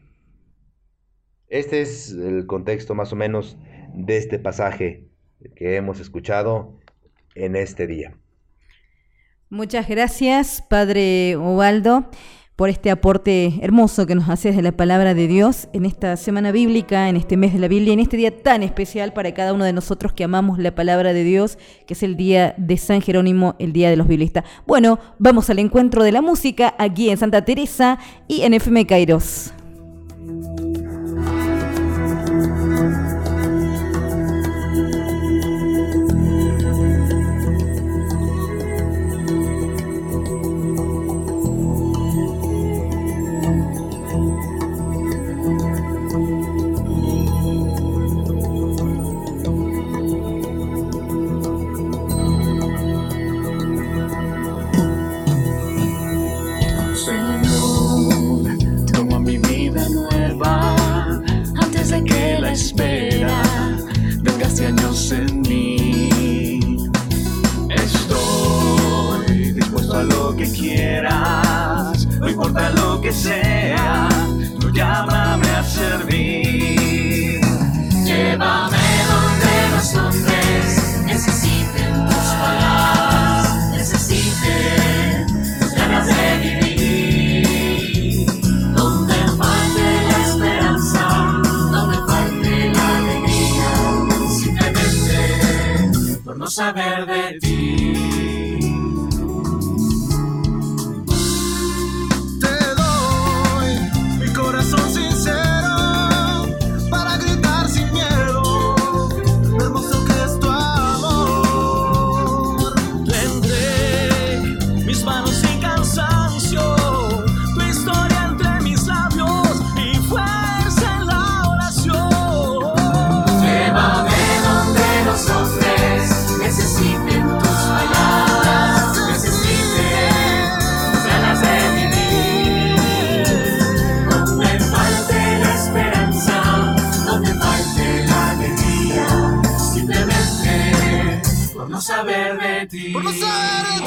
Este es el contexto más o menos de este pasaje que hemos escuchado en este día. Muchas gracias, Padre Ubaldo, por este aporte hermoso que nos haces de la palabra de Dios en esta semana bíblica, en este mes de la Biblia, en este día tan especial para cada uno de nosotros que amamos la palabra de Dios, que es el día de San Jerónimo, el día de los biblistas. Bueno, vamos al encuentro de la música aquí en Santa Teresa y en FM Kairos. Saber de ti. Te doy mi corazón sincero para gritar sin miedo lo hermoso que es tu amor. Tendré mis manos sin cansancio, tu historia entre mis labios y fuerza en la oración. Llévame donde los hombres necesiten tus palabras, necesiten tus ganas de vivir. Donde falte la esperanza, donde falte la alegría, simplemente por no saber de ti. Por no saber de ti, por no saber de ti.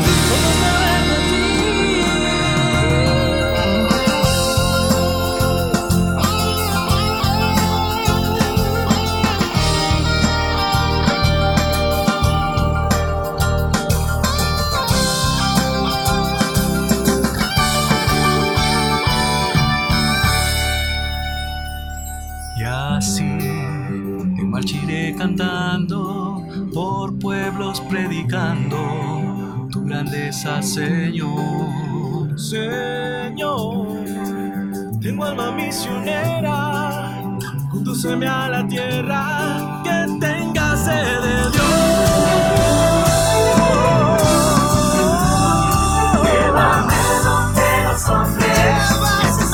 Cantando por pueblos, predicando tu grandeza, Señor. Señor, tengo alma misionera, condúceme a la tierra que tenga sed de Dios. Llévame donde los hombres. Donde falte la esperanza,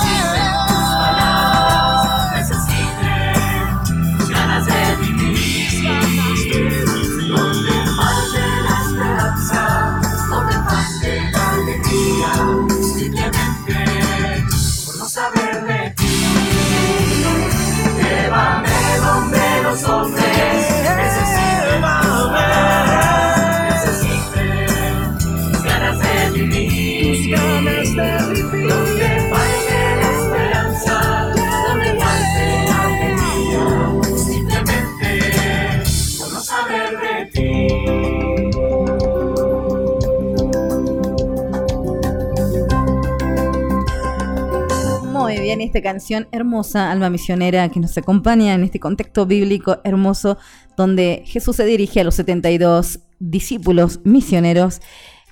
bien esta canción hermosa, Alma Misionera, que nos acompaña en este contexto bíblico hermoso donde Jesús se dirige a los 72 discípulos misioneros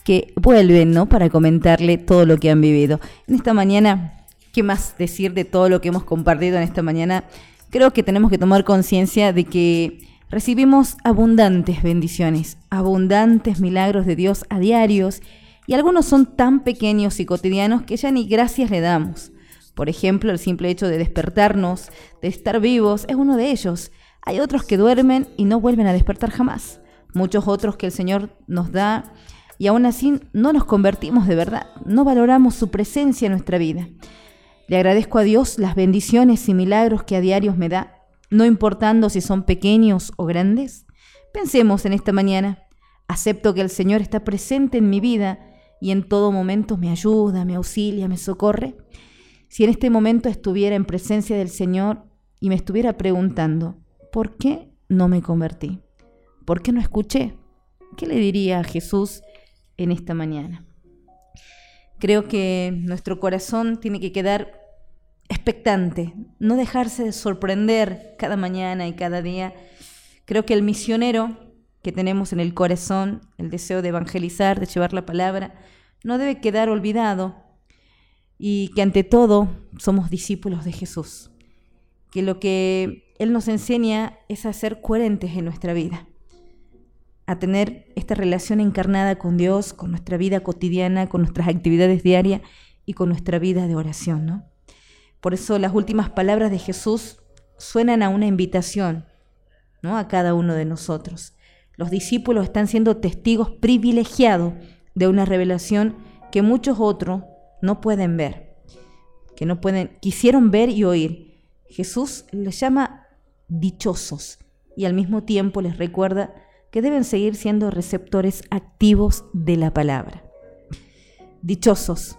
que vuelven, ¿no?, para comentarle todo lo que han vivido. En esta mañana, ¿qué más decir de todo lo que hemos compartido en esta mañana? Creo que tenemos que tomar conciencia de que recibimos abundantes bendiciones, abundantes milagros de Dios a diarios, y algunos son tan pequeños y cotidianos que ya ni gracias le damos. Por ejemplo, el simple hecho de despertarnos, de estar vivos, es uno de ellos. Hay otros que duermen y no vuelven a despertar jamás. Muchos otros que el Señor nos da y aún así no nos convertimos de verdad, no valoramos su presencia en nuestra vida. Le agradezco a Dios las bendiciones y milagros que a diario me da, no importando si son pequeños o grandes. Pensemos en esta mañana. Acepto que el Señor está presente en mi vida y en todo momento me ayuda, me auxilia, me socorre. Si en este momento estuviera en presencia del Señor y me estuviera preguntando, ¿por qué no me convertí? ¿Por qué no escuché? ¿Qué le diría a Jesús en esta mañana? Creo que nuestro corazón tiene que quedar expectante, no dejarse de sorprender cada mañana y cada día. Creo que el misionero que tenemos en el corazón, el deseo de evangelizar, de llevar la palabra, no debe quedar olvidado, y que ante todo somos discípulos de Jesús, que lo que Él nos enseña es a ser coherentes en nuestra vida, a tener esta relación encarnada con Dios, con nuestra vida cotidiana, con nuestras actividades diarias y con nuestra vida de oración, ¿no? Por eso las últimas palabras de Jesús suenan a una invitación, ¿no?, a cada uno de nosotros. Los discípulos están siendo testigos privilegiados de una revelación que muchos otros no pueden ver, que no pueden, quisieron ver y oír. Jesús les llama dichosos y al mismo tiempo les recuerda que deben seguir siendo receptores activos de la palabra. Dichosos,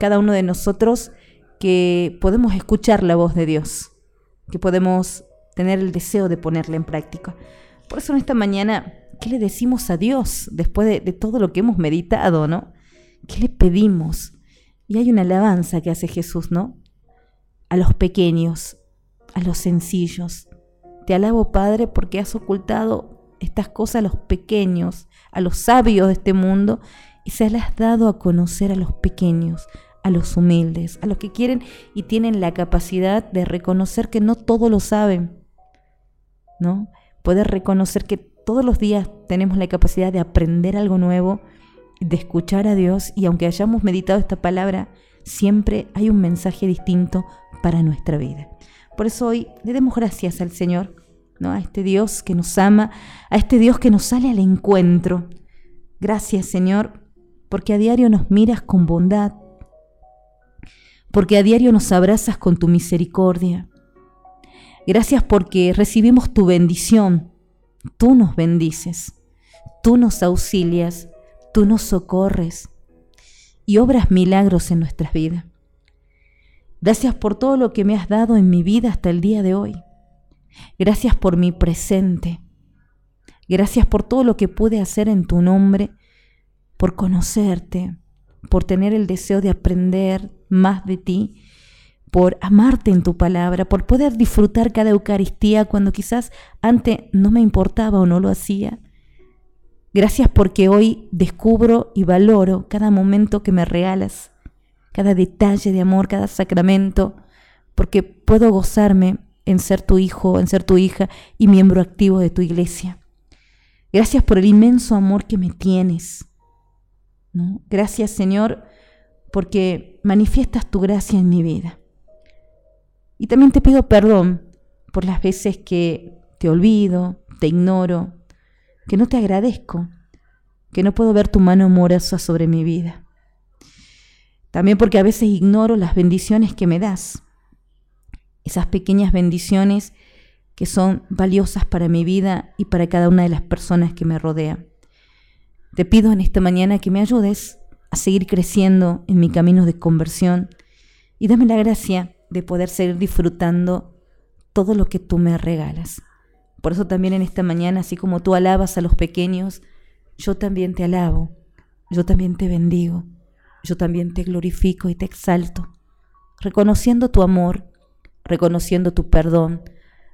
cada uno de nosotros que podemos escuchar la voz de Dios, que podemos tener el deseo de ponerla en práctica. Por eso en esta mañana, ¿qué le decimos a Dios después de todo lo que hemos meditado, ¿no? ¿Qué le pedimos? Y hay una alabanza que hace Jesús, ¿no? A los pequeños, a los sencillos. Te alabo, Padre, porque has ocultado estas cosas a los pequeños, a los sabios de este mundo, y se las has dado a conocer a los pequeños, a los humildes, a los que quieren y tienen la capacidad de reconocer que no todo lo saben, ¿no? Poder reconocer que todos los días tenemos la capacidad de aprender algo nuevo, de escuchar a Dios, y aunque hayamos meditado esta palabra, siempre hay un mensaje distinto para nuestra vida. Por eso hoy le demos gracias al Señor, ¿no?, a este Dios que nos ama, a este Dios que nos sale al encuentro. Gracias, Señor, porque a diario nos miras con bondad, porque a diario nos abrazas con tu misericordia. Gracias porque recibimos tu bendición, tú nos bendices, tú nos auxilias, tú nos socorres y obras milagros en nuestras vidas. Gracias por todo lo que me has dado en mi vida hasta el día de hoy. Gracias por mi presente. Gracias por todo lo que pude hacer en tu nombre, por conocerte, por tener el deseo de aprender más de ti, por amarte en tu palabra, por poder disfrutar cada Eucaristía cuando quizás antes no me importaba o no lo hacía. Gracias porque hoy descubro y valoro cada momento que me regalas, cada detalle de amor, cada sacramento, porque puedo gozarme en ser tu hijo, en ser tu hija y miembro activo de tu iglesia. Gracias por el inmenso amor que me tienes, ¿no? Gracias, Señor, porque manifiestas tu gracia en mi vida. Y también te pido perdón por las veces que te olvido, te ignoro, que no te agradezco, que no puedo ver tu mano amorosa sobre mi vida. También porque a veces ignoro las bendiciones que me das, esas pequeñas bendiciones que son valiosas para mi vida y para cada una de las personas que me rodean. Te pido en esta mañana que me ayudes a seguir creciendo en mi camino de conversión y dame la gracia de poder seguir disfrutando todo lo que tú me regalas. Por eso también en esta mañana, así como tú alabas a los pequeños, yo también te alabo, yo también te bendigo, yo también te glorifico y te exalto, reconociendo tu amor, reconociendo tu perdón,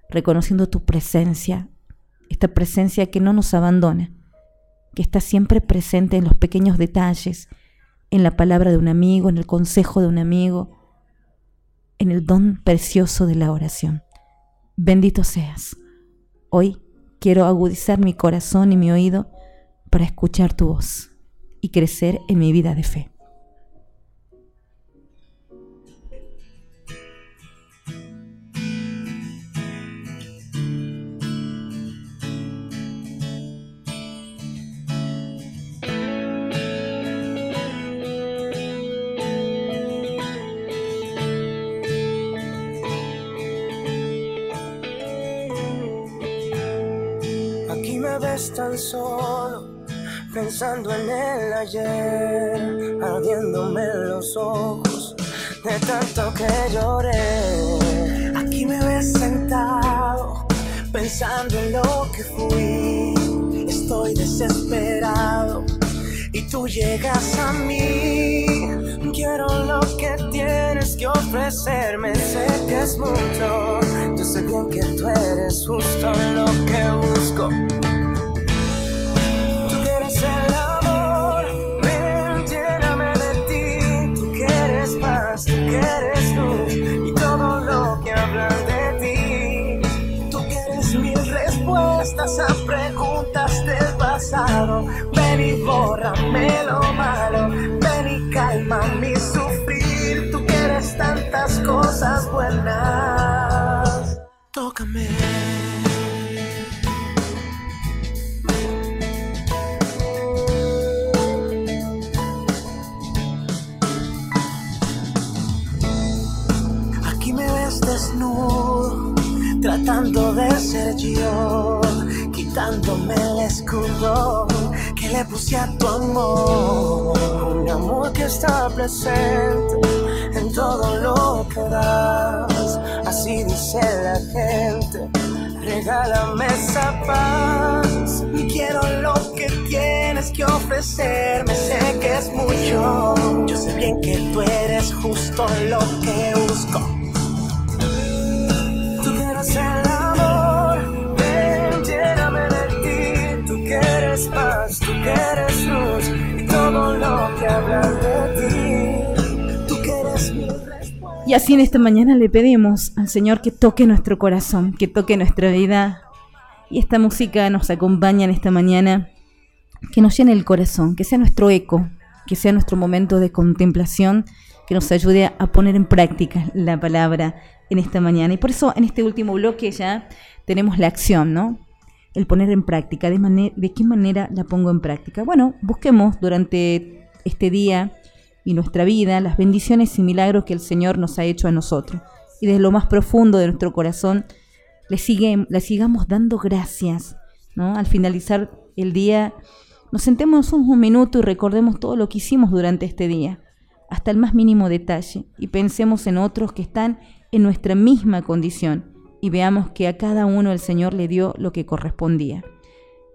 reconociendo tu presencia, esta presencia que no nos abandona, que está siempre presente en los pequeños detalles, en la palabra de un amigo, en el consejo de un amigo, en el don precioso de la oración. Bendito seas. Hoy quiero agudizar mi corazón y mi oído para escuchar tu voz y crecer en mi vida de fe. Tan solo pensando en el ayer, ardiéndome los ojos de tanto que lloré. Aquí me ves sentado pensando en lo que fui. Estoy desesperado y tú llegas a mí. Quiero lo que tienes que ofrecerme. Sé que es mucho, yo sé bien que tú eres justo lo que busco. El amor, ven, lléname de ti. Tú quieres más, tú quieres luz y todo lo que hablan de ti. Tú quieres mil respuestas a preguntas del pasado. Ven y bórrame lo malo, ven y calma mi sufrir. Tú quieres tantas cosas buenas. Tócame. Desnudo, tratando de ser yo, quitándome el escudo que le puse a tu amor. Un amor que está presente en todo lo que das. Así dice la gente, regálame esa paz. Y quiero lo que tienes que ofrecerme. Sé que es mucho, yo sé bien que tú eres justo lo que busco. El amor, ven, lléname de ti. Tú quieres paz, tú quieres luz y todo lo que habla de ti. Tú quieres mi respuesta. Y así en esta mañana le pedimos al Señor que toque nuestro corazón, que toque nuestra vida. Y esta música nos acompaña en esta mañana, que nos llene el corazón, que sea nuestro eco, que sea nuestro momento de contemplación, que nos ayude a poner en práctica la palabra en esta mañana. Y por eso en este último bloque ya tenemos la acción, ¿no? El poner en práctica. ¿De qué manera la pongo en práctica? Bueno, busquemos durante este día y nuestra vida las bendiciones y milagros que el Señor nos ha hecho a nosotros. Y desde lo más profundo de nuestro corazón le sigamos dando gracias, ¿no? Al finalizar el día nos sentemos un minuto y recordemos todo lo que hicimos durante este día, hasta el más mínimo detalle, y pensemos en otros que están en nuestra misma condición y veamos que a cada uno el Señor le dio lo que correspondía.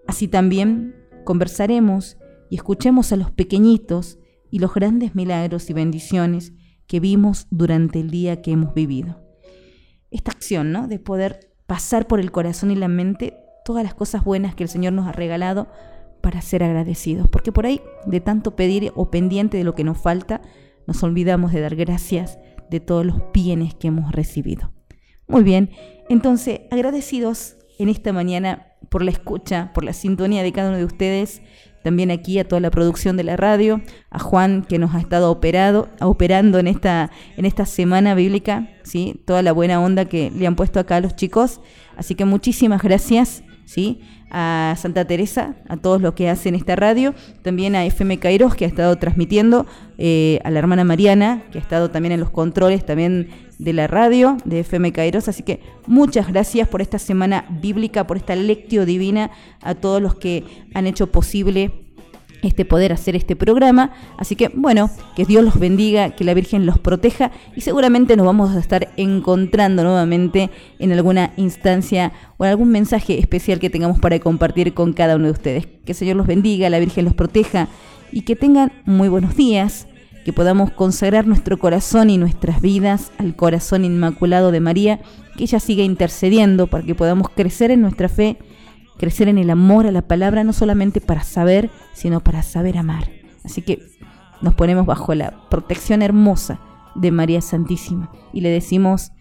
Así también conversaremos y escuchemos a los pequeñitos y los grandes milagros y bendiciones que vimos durante el día que hemos vivido. Esta acción, ¿no?, de poder pasar por el corazón y la mente todas las cosas buenas que el Señor nos ha regalado para ser agradecidos, porque por ahí de tanto pedir o pendiente de lo que nos falta, nos olvidamos de dar gracias de todos los bienes que hemos recibido. Muy bien, entonces agradecidos en esta mañana por la escucha, por la sintonía de cada uno de ustedes, también aquí a toda la producción de la radio, a Juan que nos ha estado operando en esta semana bíblica, ¿sí? Toda la buena onda que le han puesto acá a los chicos, así que muchísimas gracias, ¿sí? A Santa Teresa, a todos los que hacen esta radio, también a FM Kairos que ha estado transmitiendo, a la hermana Mariana que ha estado también en los controles también de la radio de FM Kairos, así que muchas gracias por esta semana bíblica, por esta lectio divina, a todos los que han hecho posible poder hacer este programa, así que bueno, que Dios los bendiga, que la Virgen los proteja y seguramente nos vamos a estar encontrando nuevamente en alguna instancia o en algún mensaje especial que tengamos para compartir con cada uno de ustedes. Que el Señor los bendiga, la Virgen los proteja y que tengan muy buenos días, que que podamos consagrar nuestro corazón y nuestras vidas al corazón inmaculado de María, que ella siga intercediendo para que podamos crecer en nuestra fe, crecer en el amor a la palabra, no solamente para saber, sino para saber amar. Así que nos ponemos bajo la protección hermosa de María Santísima y le decimos: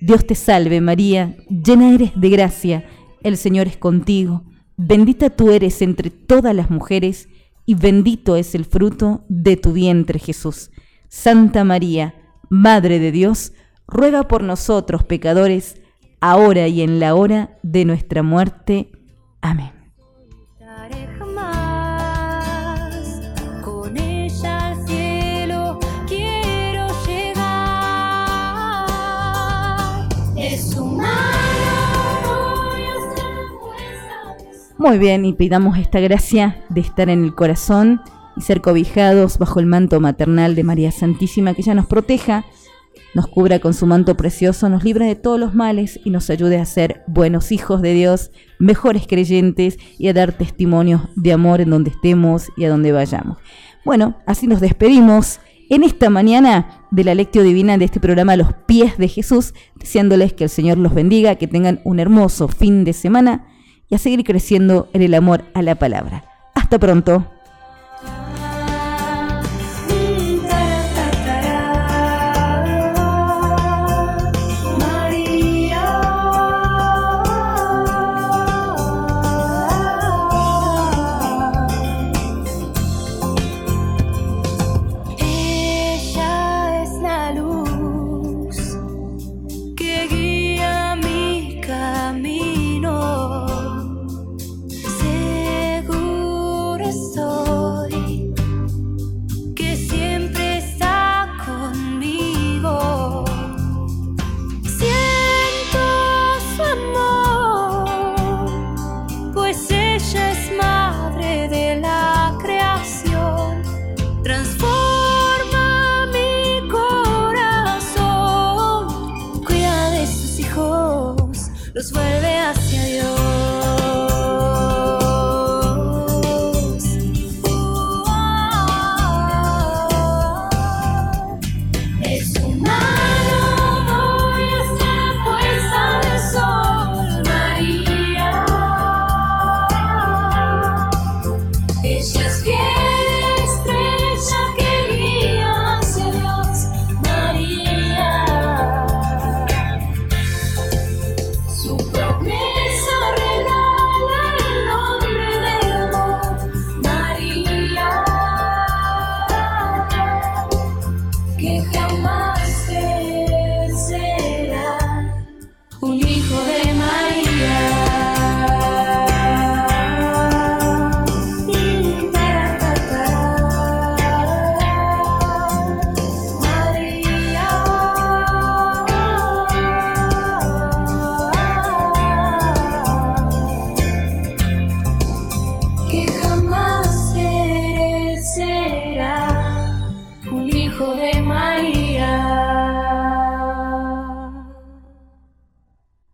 Dios te salve María, llena eres de gracia, el Señor es contigo, bendita tú eres entre todas las mujeres y bendito es el fruto de tu vientre, Jesús. Santa María, Madre de Dios, ruega por nosotros pecadores, ahora y en la hora de nuestra muerte. Amén. Muy bien, y pidamos esta gracia de estar en el corazón y ser cobijados bajo el manto maternal de María Santísima, que ella nos proteja, nos cubra con su manto precioso, nos libra de todos los males y nos ayude a ser buenos hijos de Dios, mejores creyentes y a dar testimonios de amor en donde estemos y a donde vayamos. Bueno, así nos despedimos en esta mañana de la Lectio Divina de este programa Los Pies de Jesús, deseándoles que el Señor los bendiga, que tengan un hermoso fin de semana, y a seguir creciendo en el amor a la palabra. Hasta pronto.